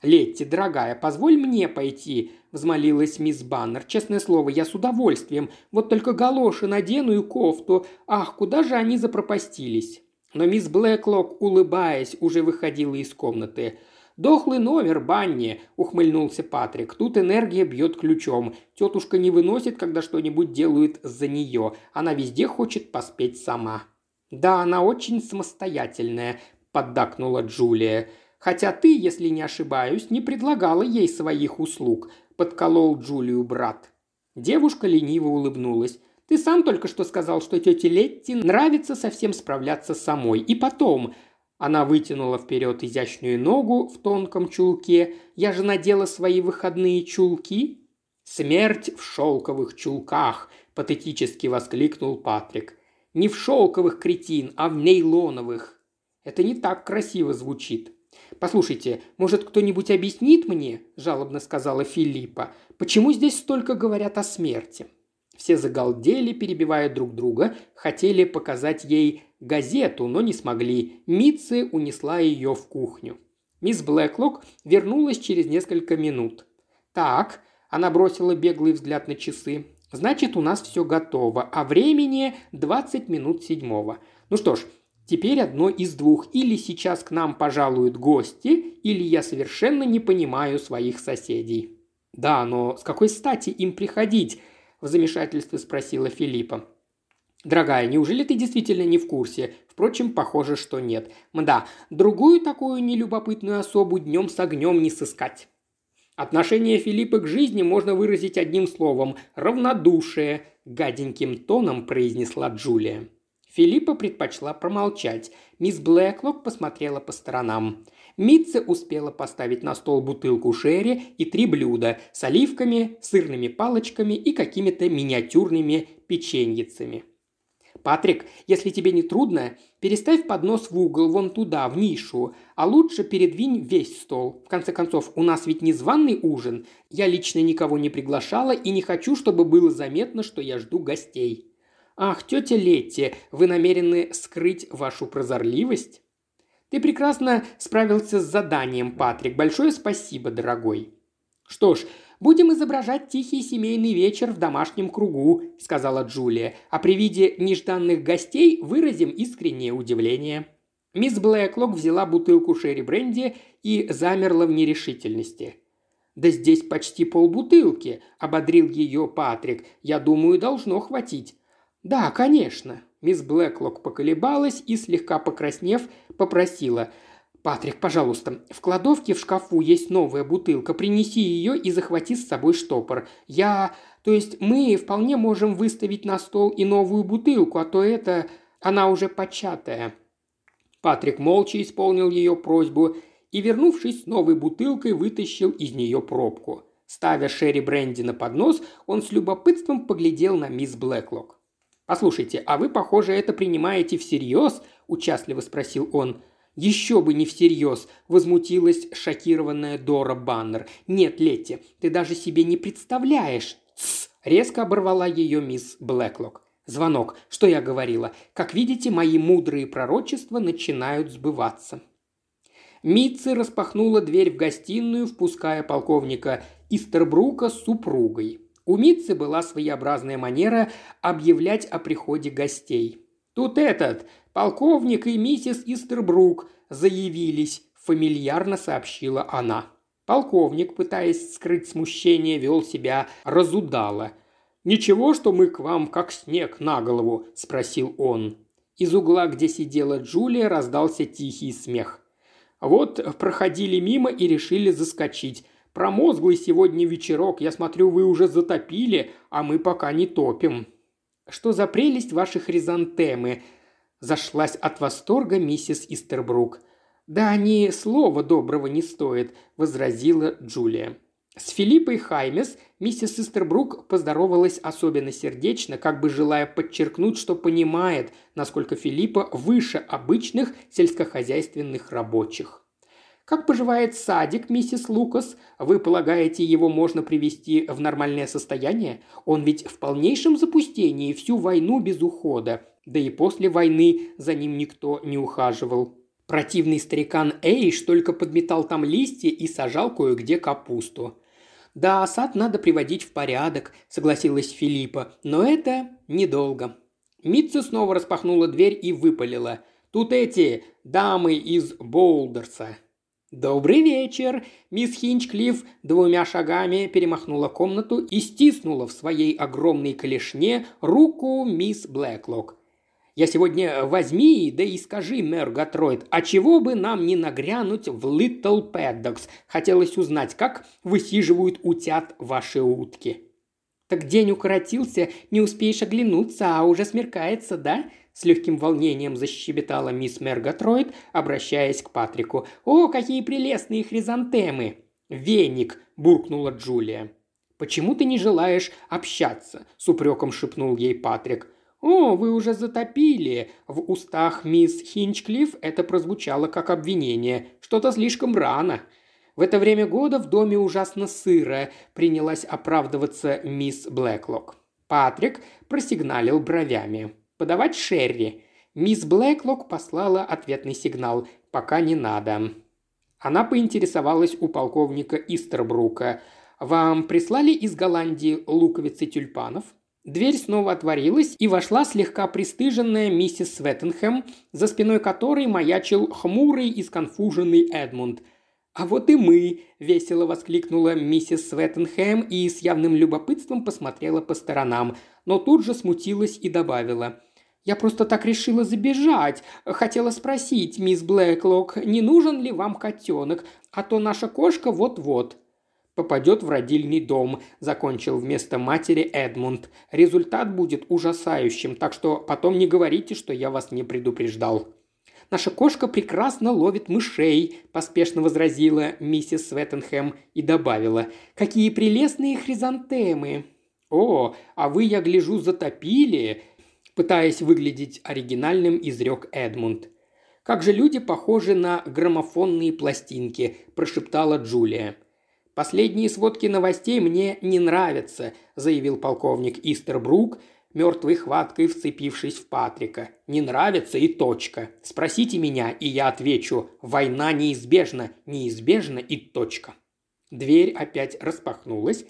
«Летти, дорогая, позволь мне пойти», – взмолилась мисс Баннер. «Честное слово, я с удовольствием. Вот только галоши надену и кофту. Ах, куда же они запропастились?» Но мисс Блэклок, улыбаясь, уже выходила из комнаты. «Дохлый номер, Банни», – ухмыльнулся Патрик. «Тут энергия бьет ключом. Тетушка не выносит, когда что-нибудь делают за нее. Она везде хочет поспеть сама». «Да, она очень самостоятельная», – поддакнула Джулия. «Хотя ты, если не ошибаюсь, не предлагала ей своих услуг», – подколол Джулию брат. Девушка лениво улыбнулась. «Ты сам только что сказал, что тете Летти нравится совсем справляться самой. И потом...» Она вытянула вперед изящную ногу в тонком чулке. «Я же надела свои выходные чулки». «Смерть в шелковых чулках», – патетически воскликнул Патрик. «Не в шелковых, кретин, а в нейлоновых». «Это не так красиво звучит». «Послушайте, может, кто-нибудь объяснит мне, – жалобно сказала Филиппа, – почему здесь столько говорят о смерти?» Все загалдели, перебивая друг друга, хотели показать ей газету, но не смогли. Митцы унесла ее в кухню. Мисс Блэклок вернулась через несколько минут. «Так», – она бросила беглый взгляд на часы, – «значит, у нас все готово, а времени двадцать минут седьмого. Ну что ж, теперь одно из двух. Или сейчас к нам пожалуют гости, или я совершенно не понимаю своих соседей». «Да, но с какой стати им приходить?» – в замешательстве спросила Филиппа. «Дорогая, неужели ты действительно не в курсе? Впрочем, похоже, что нет. Мда, другую такую нелюбопытную особу днем с огнем не сыскать». Отношение Филиппы к жизни можно выразить одним словом – равнодушие, – гаденьким тоном произнесла Джулия. Филиппа предпочла промолчать. Мисс Блэклок посмотрела по сторонам. Митце успела поставить на стол бутылку шерри и три блюда с оливками, сырными палочками и какими-то миниатюрными печеньицами. «Патрик, если тебе не трудно, переставь поднос в угол вон туда, в нишу, а лучше передвинь весь стол. В конце концов, у нас ведь незваный ужин. Я лично никого не приглашала и не хочу, чтобы было заметно, что я жду гостей». «Ах, тетя Летти, вы намерены скрыть вашу прозорливость?» «Ты прекрасно справился с заданием, Патрик. Большое спасибо, дорогой». «Что ж, будем изображать тихий семейный вечер в домашнем кругу», – сказала Джулия. «А при виде нежданных гостей выразим искреннее удивление». Мисс Блэклок взяла бутылку шерри бренди и замерла в нерешительности. «Да здесь почти полбутылки», – ободрил ее Патрик. «Я думаю, должно хватить». «Да, конечно», – мисс Блэклок поколебалась и, слегка покраснев, попросила. «Патрик, пожалуйста, в кладовке в шкафу есть новая бутылка, принеси ее и захвати с собой штопор. Я... То есть мы вполне можем выставить на стол и новую бутылку, а то это... Она уже початая». Патрик молча исполнил ее просьбу и, вернувшись с новой бутылкой, вытащил из нее пробку. Ставя шерри бренди на поднос, он с любопытством поглядел на мисс Блэклок. «Послушайте, а вы, похоже, это принимаете всерьез?» – участливо спросил он. «Еще бы не всерьез!» – возмутилась шокированная Дора Баннер. «Нет, Летти, ты даже себе не представляешь!» «Тссс!» – резко оборвала ее мисс Блэклок. «Звонок. Что я говорила? Как видите, мои мудрые пророчества начинают сбываться». Митцы распахнула дверь в гостиную, впуская полковника Истербрука с супругой. У Митцы была своеобразная манера объявлять о приходе гостей. «Тут этот, полковник и миссис Истербрук заявились», – фамильярно сообщила она. Полковник, пытаясь скрыть смущение, вел себя разудало. «Ничего, что мы к вам как снег на голову?» – спросил он. Из угла, где сидела Джулия, раздался тихий смех. «Вот проходили мимо и решили заскочить. Промозглый сегодня вечерок. Я смотрю, вы уже затопили, а мы пока не топим». «Что за прелесть ваши хризантемы?» – зашлась от восторга миссис Истербрук. «Да они слова доброго не стоят», – возразила Джулия. С Филиппой Хаймес миссис Истербрук поздоровалась особенно сердечно, как бы желая подчеркнуть, что понимает, насколько Филиппа выше обычных сельскохозяйственных рабочих. «Как поживает садик, миссис Лукас? Вы полагаете, его можно привести в нормальное состояние? Он ведь в полнейшем запустении, всю войну без ухода. Да и после войны за ним никто не ухаживал. Противный старикан Эйш только подметал там листья и сажал кое-где капусту». «Да, сад надо приводить в порядок», – согласилась Филиппа, – «но это недолго». Митца снова распахнула дверь и выпалила: «Тут эти дамы из Боулдерса». «Добрый вечер!» – мисс Хинчклифф двумя шагами перемахнула комнату и стиснула в своей огромной клешне руку мисс Блэклок. «Я сегодня возьми, да и скажи, Мергатройд, а чего бы нам не нагрянуть в Литтл-Пэддокс? Хотелось узнать, как высиживают утят ваши утки». «Так день укоротился, не успеешь оглянуться, а уже смеркается, да?» С легким волнением защебетала мисс Мергатройд, обращаясь к Патрику. «О, какие прелестные хризантемы!» «Веник!» – буркнула Джулия. «Почему ты не желаешь общаться?» – с упреком шепнул ей Патрик. «О, вы уже затопили!» В устах мисс Хинчклифф это прозвучало как обвинение. «Что-то слишком рано!» «В это время года в доме ужасно сыро», – принялась оправдываться мисс Блэклок. Патрик просигналил бровями. «Подавать Шерри?» Мисс Блэклок послала ответный сигнал. «Пока не надо». Она поинтересовалась у полковника Истербрука. «Вам прислали из Голландии луковицы тюльпанов?» Дверь снова отворилась, и вошла слегка пристыженная миссис Светтенхэм, за спиной которой маячил хмурый и сконфуженный Эдмунд. «А вот и мы!» – весело воскликнула миссис Светтенхэм и с явным любопытством посмотрела по сторонам, но тут же смутилась и добавила: «Я просто так решила забежать. Хотела спросить, мисс Блэклок, не нужен ли вам котенок, а то наша кошка вот-вот». «Попадет в родильный дом», – закончил вместо матери Эдмунд. «Результат будет ужасающим, так что потом не говорите, что я вас не предупреждал». «Наша кошка прекрасно ловит мышей», – поспешно возразила миссис Светтенхэм и добавила: «Какие прелестные хризантемы!» «О, а вы, я гляжу, затопили», – пытаясь выглядеть оригинальным, изрек Эдмунд. «Как же люди похожи на граммофонные пластинки», – прошептала Джулия. «Последние сводки новостей мне не нравятся», – заявил полковник Истербрук, мертвой хваткой вцепившись в Патрика. «Не нравится и точка. Спросите меня, и я отвечу. Война неизбежна, неизбежна и точка». Дверь опять распахнулась,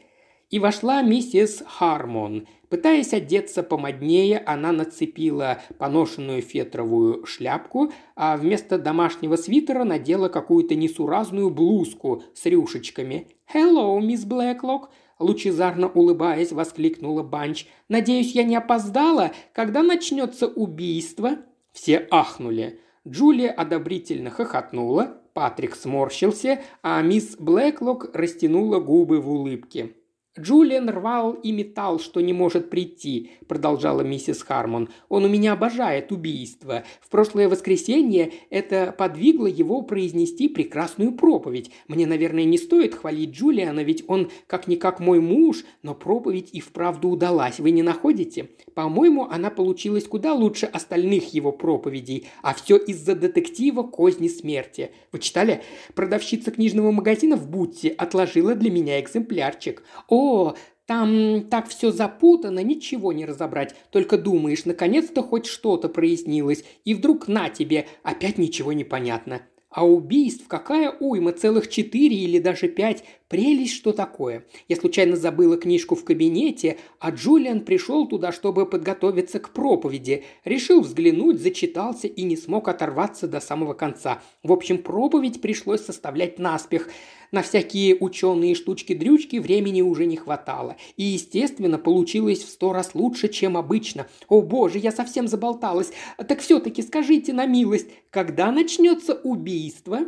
и вошла миссис Хармон. Пытаясь одеться помоднее, она нацепила поношенную фетровую шляпку, а вместо домашнего свитера надела какую-то несуразную блузку с рюшечками. «Hello, мисс Блэклок!» – лучезарно улыбаясь, воскликнула Банч. «Надеюсь, я не опоздала? Когда начнется убийство?» Все ахнули. Джулия одобрительно хохотнула, Патрик сморщился, а мисс Блэклок растянула губы в улыбке. «Джулиан рвал и метал, что не может прийти», – продолжала миссис Хармон. «Он у меня обожает убийство. В прошлое воскресенье это подвигло его произнести прекрасную проповедь. Мне, наверное, не стоит хвалить Джулиана, ведь он как-никак мой муж, но проповедь и вправду удалась, вы не находите? По-моему, она получилась куда лучше остальных его проповедей, а все из-за детектива «Козни смерти». Вы читали? Продавщица книжного магазина в Бутте отложила для меня экземплярчик. «О, там так все запутано, ничего не разобрать. Только думаешь, наконец-то хоть что-то прояснилось, и вдруг на тебе, опять ничего не понятно. А убийств какая уйма, целых четыре или даже пять. Прелесть, что такое. Я случайно забыла книжку в кабинете, а Джулиан пришел туда, чтобы подготовиться к проповеди. Решил взглянуть, зачитался и не смог оторваться до самого конца. В общем, проповедь пришлось составлять наспех. На всякие ученые штучки-дрючки времени уже не хватало. И, естественно, получилось в сто раз лучше, чем обычно. О, боже, я совсем заболталась. Так все-таки скажите на милость, когда начнется убийство?»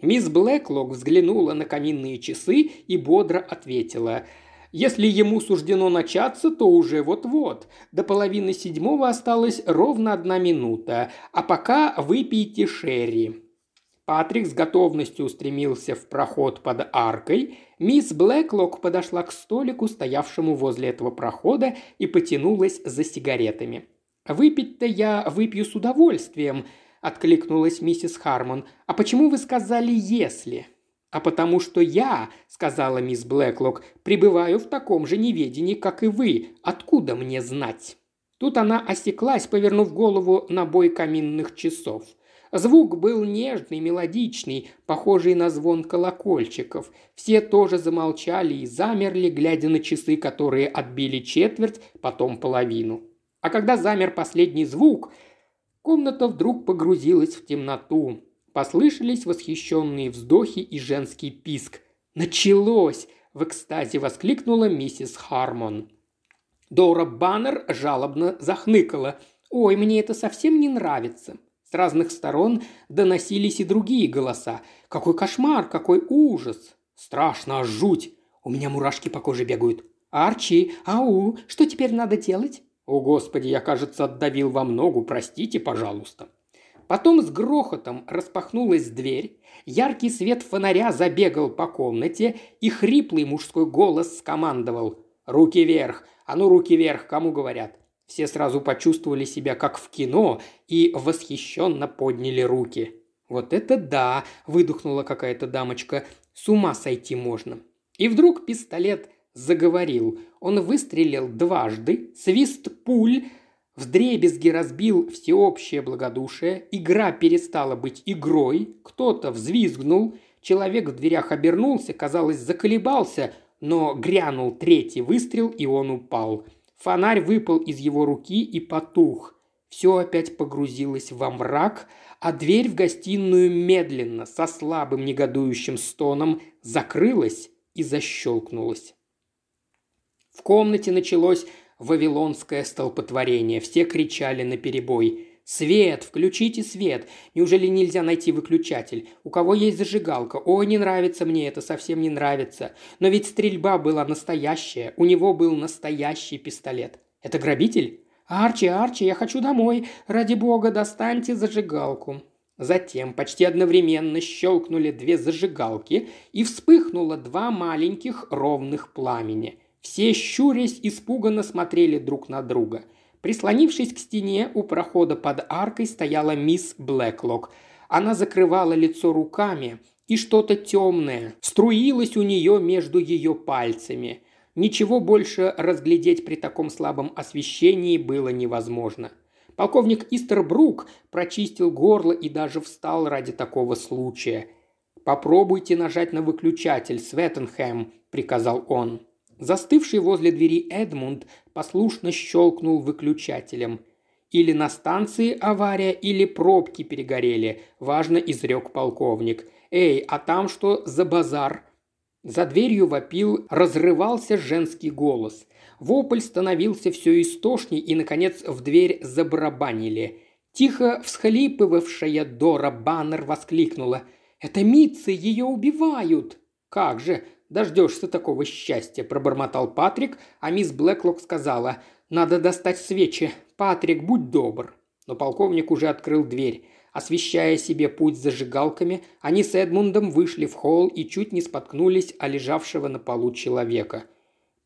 Мисс Блэклок взглянула на каминные часы и бодро ответила: «Если ему суждено начаться, то уже вот-вот. До половины седьмого осталась ровно одна минута. А пока выпейте шерри». Патрик с готовностью устремился в проход под аркой. Мисс Блэклок подошла к столику, стоявшему возле этого прохода, и потянулась за сигаретами. «Выпить-то я выпью с удовольствием», – откликнулась миссис Хармон. «А почему вы сказали «если»?» «А потому что я, – сказала мисс Блэклок, – пребываю в таком же неведении, как и вы. Откуда мне знать?» Тут она осеклась, повернув голову на бой каминных часов. Звук был нежный, мелодичный, похожий на звон колокольчиков. Все тоже замолчали и замерли, глядя на часы, которые отбили четверть, потом половину. А когда замер последний звук, комната вдруг погрузилась в темноту. Послышались восхищенные вздохи и женский писк. «Началось!» – в экстазе воскликнула миссис Хармон. Дора Баннер жалобно захныкала. «Ой, мне это совсем не нравится!» С разных сторон доносились и другие голоса. «Какой кошмар! Какой ужас! Страшно, жуть! У меня мурашки по коже бегают! Арчи! Ау! Что теперь надо делать?» «О, Господи, я, кажется, отдавил вам ногу, простите, пожалуйста!» Потом с грохотом распахнулась дверь, яркий свет фонаря забегал по комнате, и хриплый мужской голос скомандовал: «Руки вверх! А ну, руки вверх! Кому говорят?» Все сразу почувствовали себя как в кино и восхищенно подняли руки. «Вот это да!» – выдохнула какая-то дамочка. «С ума сойти можно!» И вдруг пистолет заговорил. Он выстрелил дважды, свист пуль вдребезги разбил всеобщее благодушие, игра перестала быть игрой, кто-то взвизгнул, человек в дверях обернулся, казалось, заколебался, но грянул третий выстрел, и он упал. Фонарь выпал из его руки и потух. Все опять погрузилось во мрак, а дверь в гостиную медленно, со слабым негодующим стоном, закрылась и защелкнулась. В комнате началось вавилонское столпотворение. Все кричали наперебой: «Свет! Включите свет! Неужели нельзя найти выключатель? У кого есть зажигалка? О, не нравится мне это, совсем не нравится. Но ведь стрельба была настоящая, у него был настоящий пистолет. Это грабитель? Арчи, Арчи, я хочу домой! Ради бога, достаньте зажигалку!» Затем почти одновременно щелкнули две зажигалки, и вспыхнуло два маленьких ровных пламени. Все, щурясь, испуганно смотрели друг на друга. Прислонившись к стене, у прохода под аркой стояла мисс Блэклок. Она закрывала лицо руками, и что-то темное струилось у нее между ее пальцами. Ничего больше разглядеть при таком слабом освещении было невозможно. Полковник Истербрук прочистил горло и даже встал ради такого случая. «Попробуйте нажать на выключатель, Светтенхэм», – приказал он. Застывший возле двери Эдмунд послушно щелкнул выключателем. «Или на станции авария, или пробки перегорели», – важно изрек полковник. «Эй, а там что за базар?» За дверью вопил, разрывался женский голос. Вопль становился все истошней, и, наконец, в дверь забарабанили. Тихо всхлипывавшая Дора Баннер воскликнула: «Это Митцы, ее убивают!» «Как же! «Дождешься такого счастья», – пробормотал Патрик, а мисс Блэклок сказала: «Надо достать свечи. Патрик, будь добр». Но полковник уже открыл дверь. Освещая себе путь зажигалками, они с Эдмундом вышли в холл и чуть не споткнулись о лежавшего на полу человека.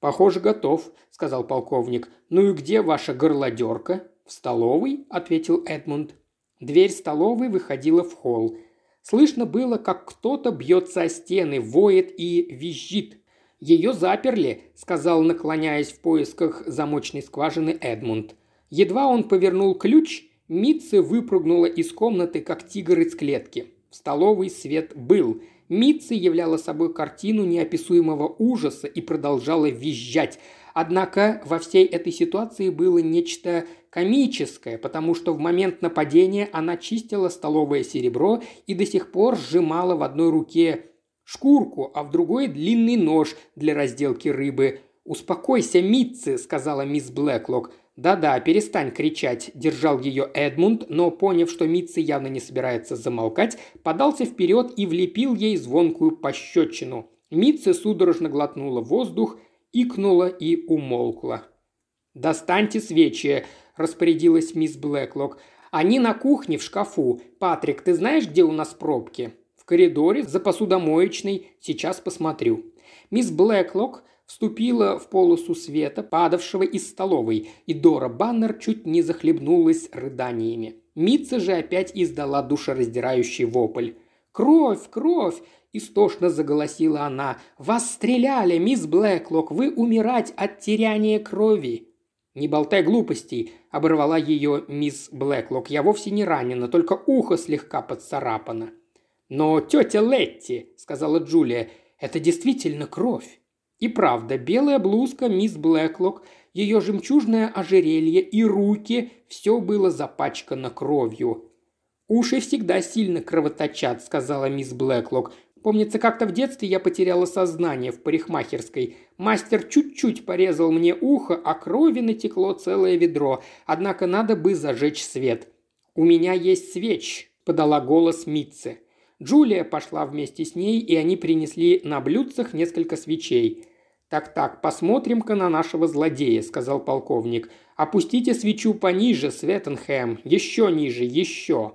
«Похоже, готов», – сказал полковник. «Ну и где ваша горлодерка?» «В столовой», – ответил Эдмунд. Дверь столовой выходила в холл. Слышно было, как кто-то бьется о стены, воет и визжит. «Ее заперли», – сказал, наклоняясь в поисках замочной скважины, Эдмунд. Едва он повернул ключ, Митцы выпрыгнула из комнаты, как тигр из клетки. В столовой свет был. Митцы являла собой картину неописуемого ужаса и продолжала визжать. Однако во всей этой ситуации было нечто комическое, потому что в момент нападения она чистила столовое серебро и до сих пор сжимала в одной руке шкурку, а в другой длинный нож для разделки рыбы. «Успокойся, Митцы», – сказала мисс Блэклок. «Да-да, перестань кричать», – держал ее Эдмунд, но, поняв, что Митцы явно не собирается замолкать, подался вперед и влепил ей звонкую пощечину. Митцы судорожно глотнула воздух, икнула и умолкла. «Достаньте свечи», – распорядилась мисс Блэклок. «Они на кухне, в шкафу. Патрик, ты знаешь, где у нас пробки?» «В коридоре, за посудомоечной. Сейчас посмотрю». Мисс Блэклок вступила в полосу света, падавшего из столовой, и Дора Баннер чуть не захлебнулась рыданиями. Митца же опять издала душераздирающий вопль. «Кровь, кровь!» – истошно заголосила она. «Вас стреляли, мисс Блэклок! Вы умирать от теряния крови!» «Не болтай глупостей!» – оборвала ее мисс Блэклок. «Я вовсе не ранена, только ухо слегка поцарапано». «Но тетя Летти!» – сказала Джулия. «Это действительно кровь!» И правда, белая блузка мисс Блэклок, ее жемчужное ожерелье и руки – все было запачкано кровью. «Уши всегда сильно кровоточат», – сказала мисс Блэклок. «Помнится, как-то в детстве я потеряла сознание в парикмахерской. Мастер чуть-чуть порезал мне ухо, а крови натекло целое ведро. Однако надо бы зажечь свет». «У меня есть свеч», – подала голос Митцы. Джулия пошла вместе с ней, и они принесли на блюдцах несколько свечей. «Так-так, посмотрим-ка на нашего злодея», – сказал полковник. «Опустите свечу пониже, Светтенхэм. Еще ниже, еще».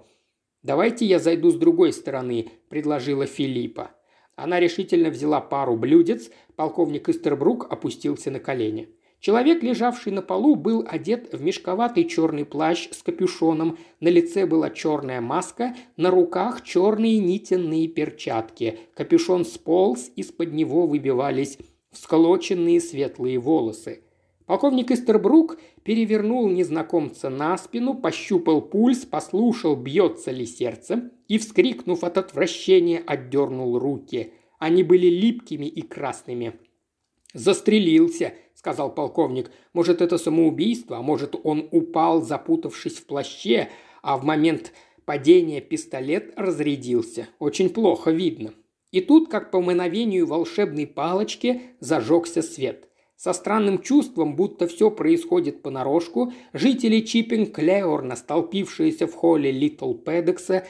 «Давайте я зайду с другой стороны», – предложила Филиппа. Она решительно взяла пару блюдец, полковник Истербрук опустился на колени. Человек, лежавший на полу, был одет в мешковатый черный плащ с капюшоном, на лице была черная маска, на руках черные нитяные перчатки. Капюшон сполз, из-под него выбивались всколоченные светлые волосы. Полковник Истербрук перевернул незнакомца на спину, пощупал пульс, послушал, бьется ли сердце, и, вскрикнув от отвращения, отдернул руки. Они были липкими и красными. «Застрелился», – сказал полковник. «Может, это самоубийство, а может, он упал, запутавшись в плаще, а в момент падения пистолет разрядился. Очень плохо видно». И тут, как по мановению волшебной палочки, зажегся свет. Со странным чувством, будто все происходит понарошку, жители Чиппинг-Клеорна, столпившиеся в холле Литтл-Пэддокса,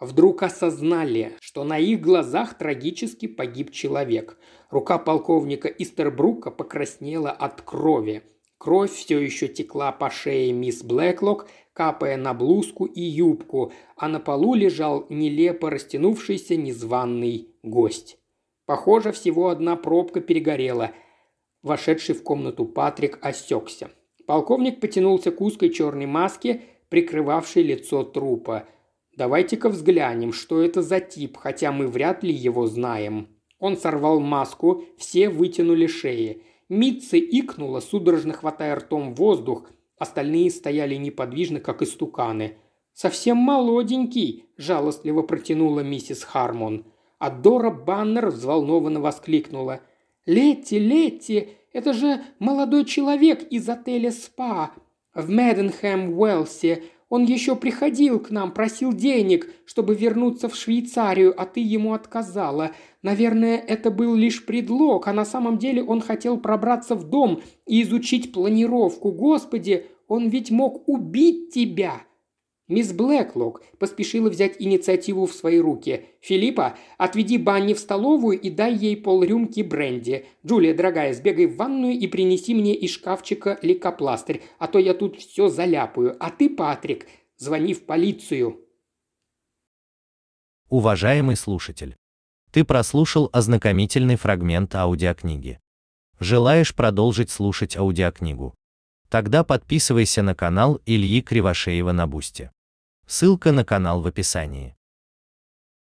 вдруг осознали, что на их глазах трагически погиб человек. Рука полковника Истербрука покраснела от крови. Кровь все еще текла по шее мисс Блэклок, капая на блузку и юбку, а на полу лежал нелепо растянувшийся незваный гость. Похоже, всего одна пробка перегорела. Вошедший в комнату Патрик осекся. Полковник потянулся к узкой черной маске, прикрывавшей лицо трупа. «Давайте-ка взглянем, что это за тип, хотя мы вряд ли его знаем». Он сорвал маску, все вытянули шеи. Митцы икнула, судорожно хватая ртом воздух. Остальные стояли неподвижно, как истуканы. «Совсем молоденький», – жалостливо протянула миссис Хармон. А Дора Баннер взволнованно воскликнула. «Летти, Летти, это же молодой человек из отеля «Спа» в Мэдденхэм-Уэлсе. Он еще приходил к нам, просил денег, чтобы вернуться в Швейцарию, а ты ему отказала. Наверное, это был лишь предлог, а на самом деле он хотел пробраться в дом и изучить планировку. Господи, он ведь мог убить тебя!» Мисс Блэклок поспешила взять инициативу в свои руки. «Филиппа, отведи Банни в столовую и дай ей полрюмки бренди. Джулия, дорогая, сбегай в ванную и принеси мне из шкафчика лейкопластырь, а то я тут все заляпаю. А ты, Патрик, звони в полицию». Уважаемый слушатель, ты прослушал ознакомительный фрагмент аудиокниги. Желаешь продолжить слушать аудиокнигу? Тогда подписывайся на канал Ильи Кривошеева на Бусти. Ссылка на канал в описании.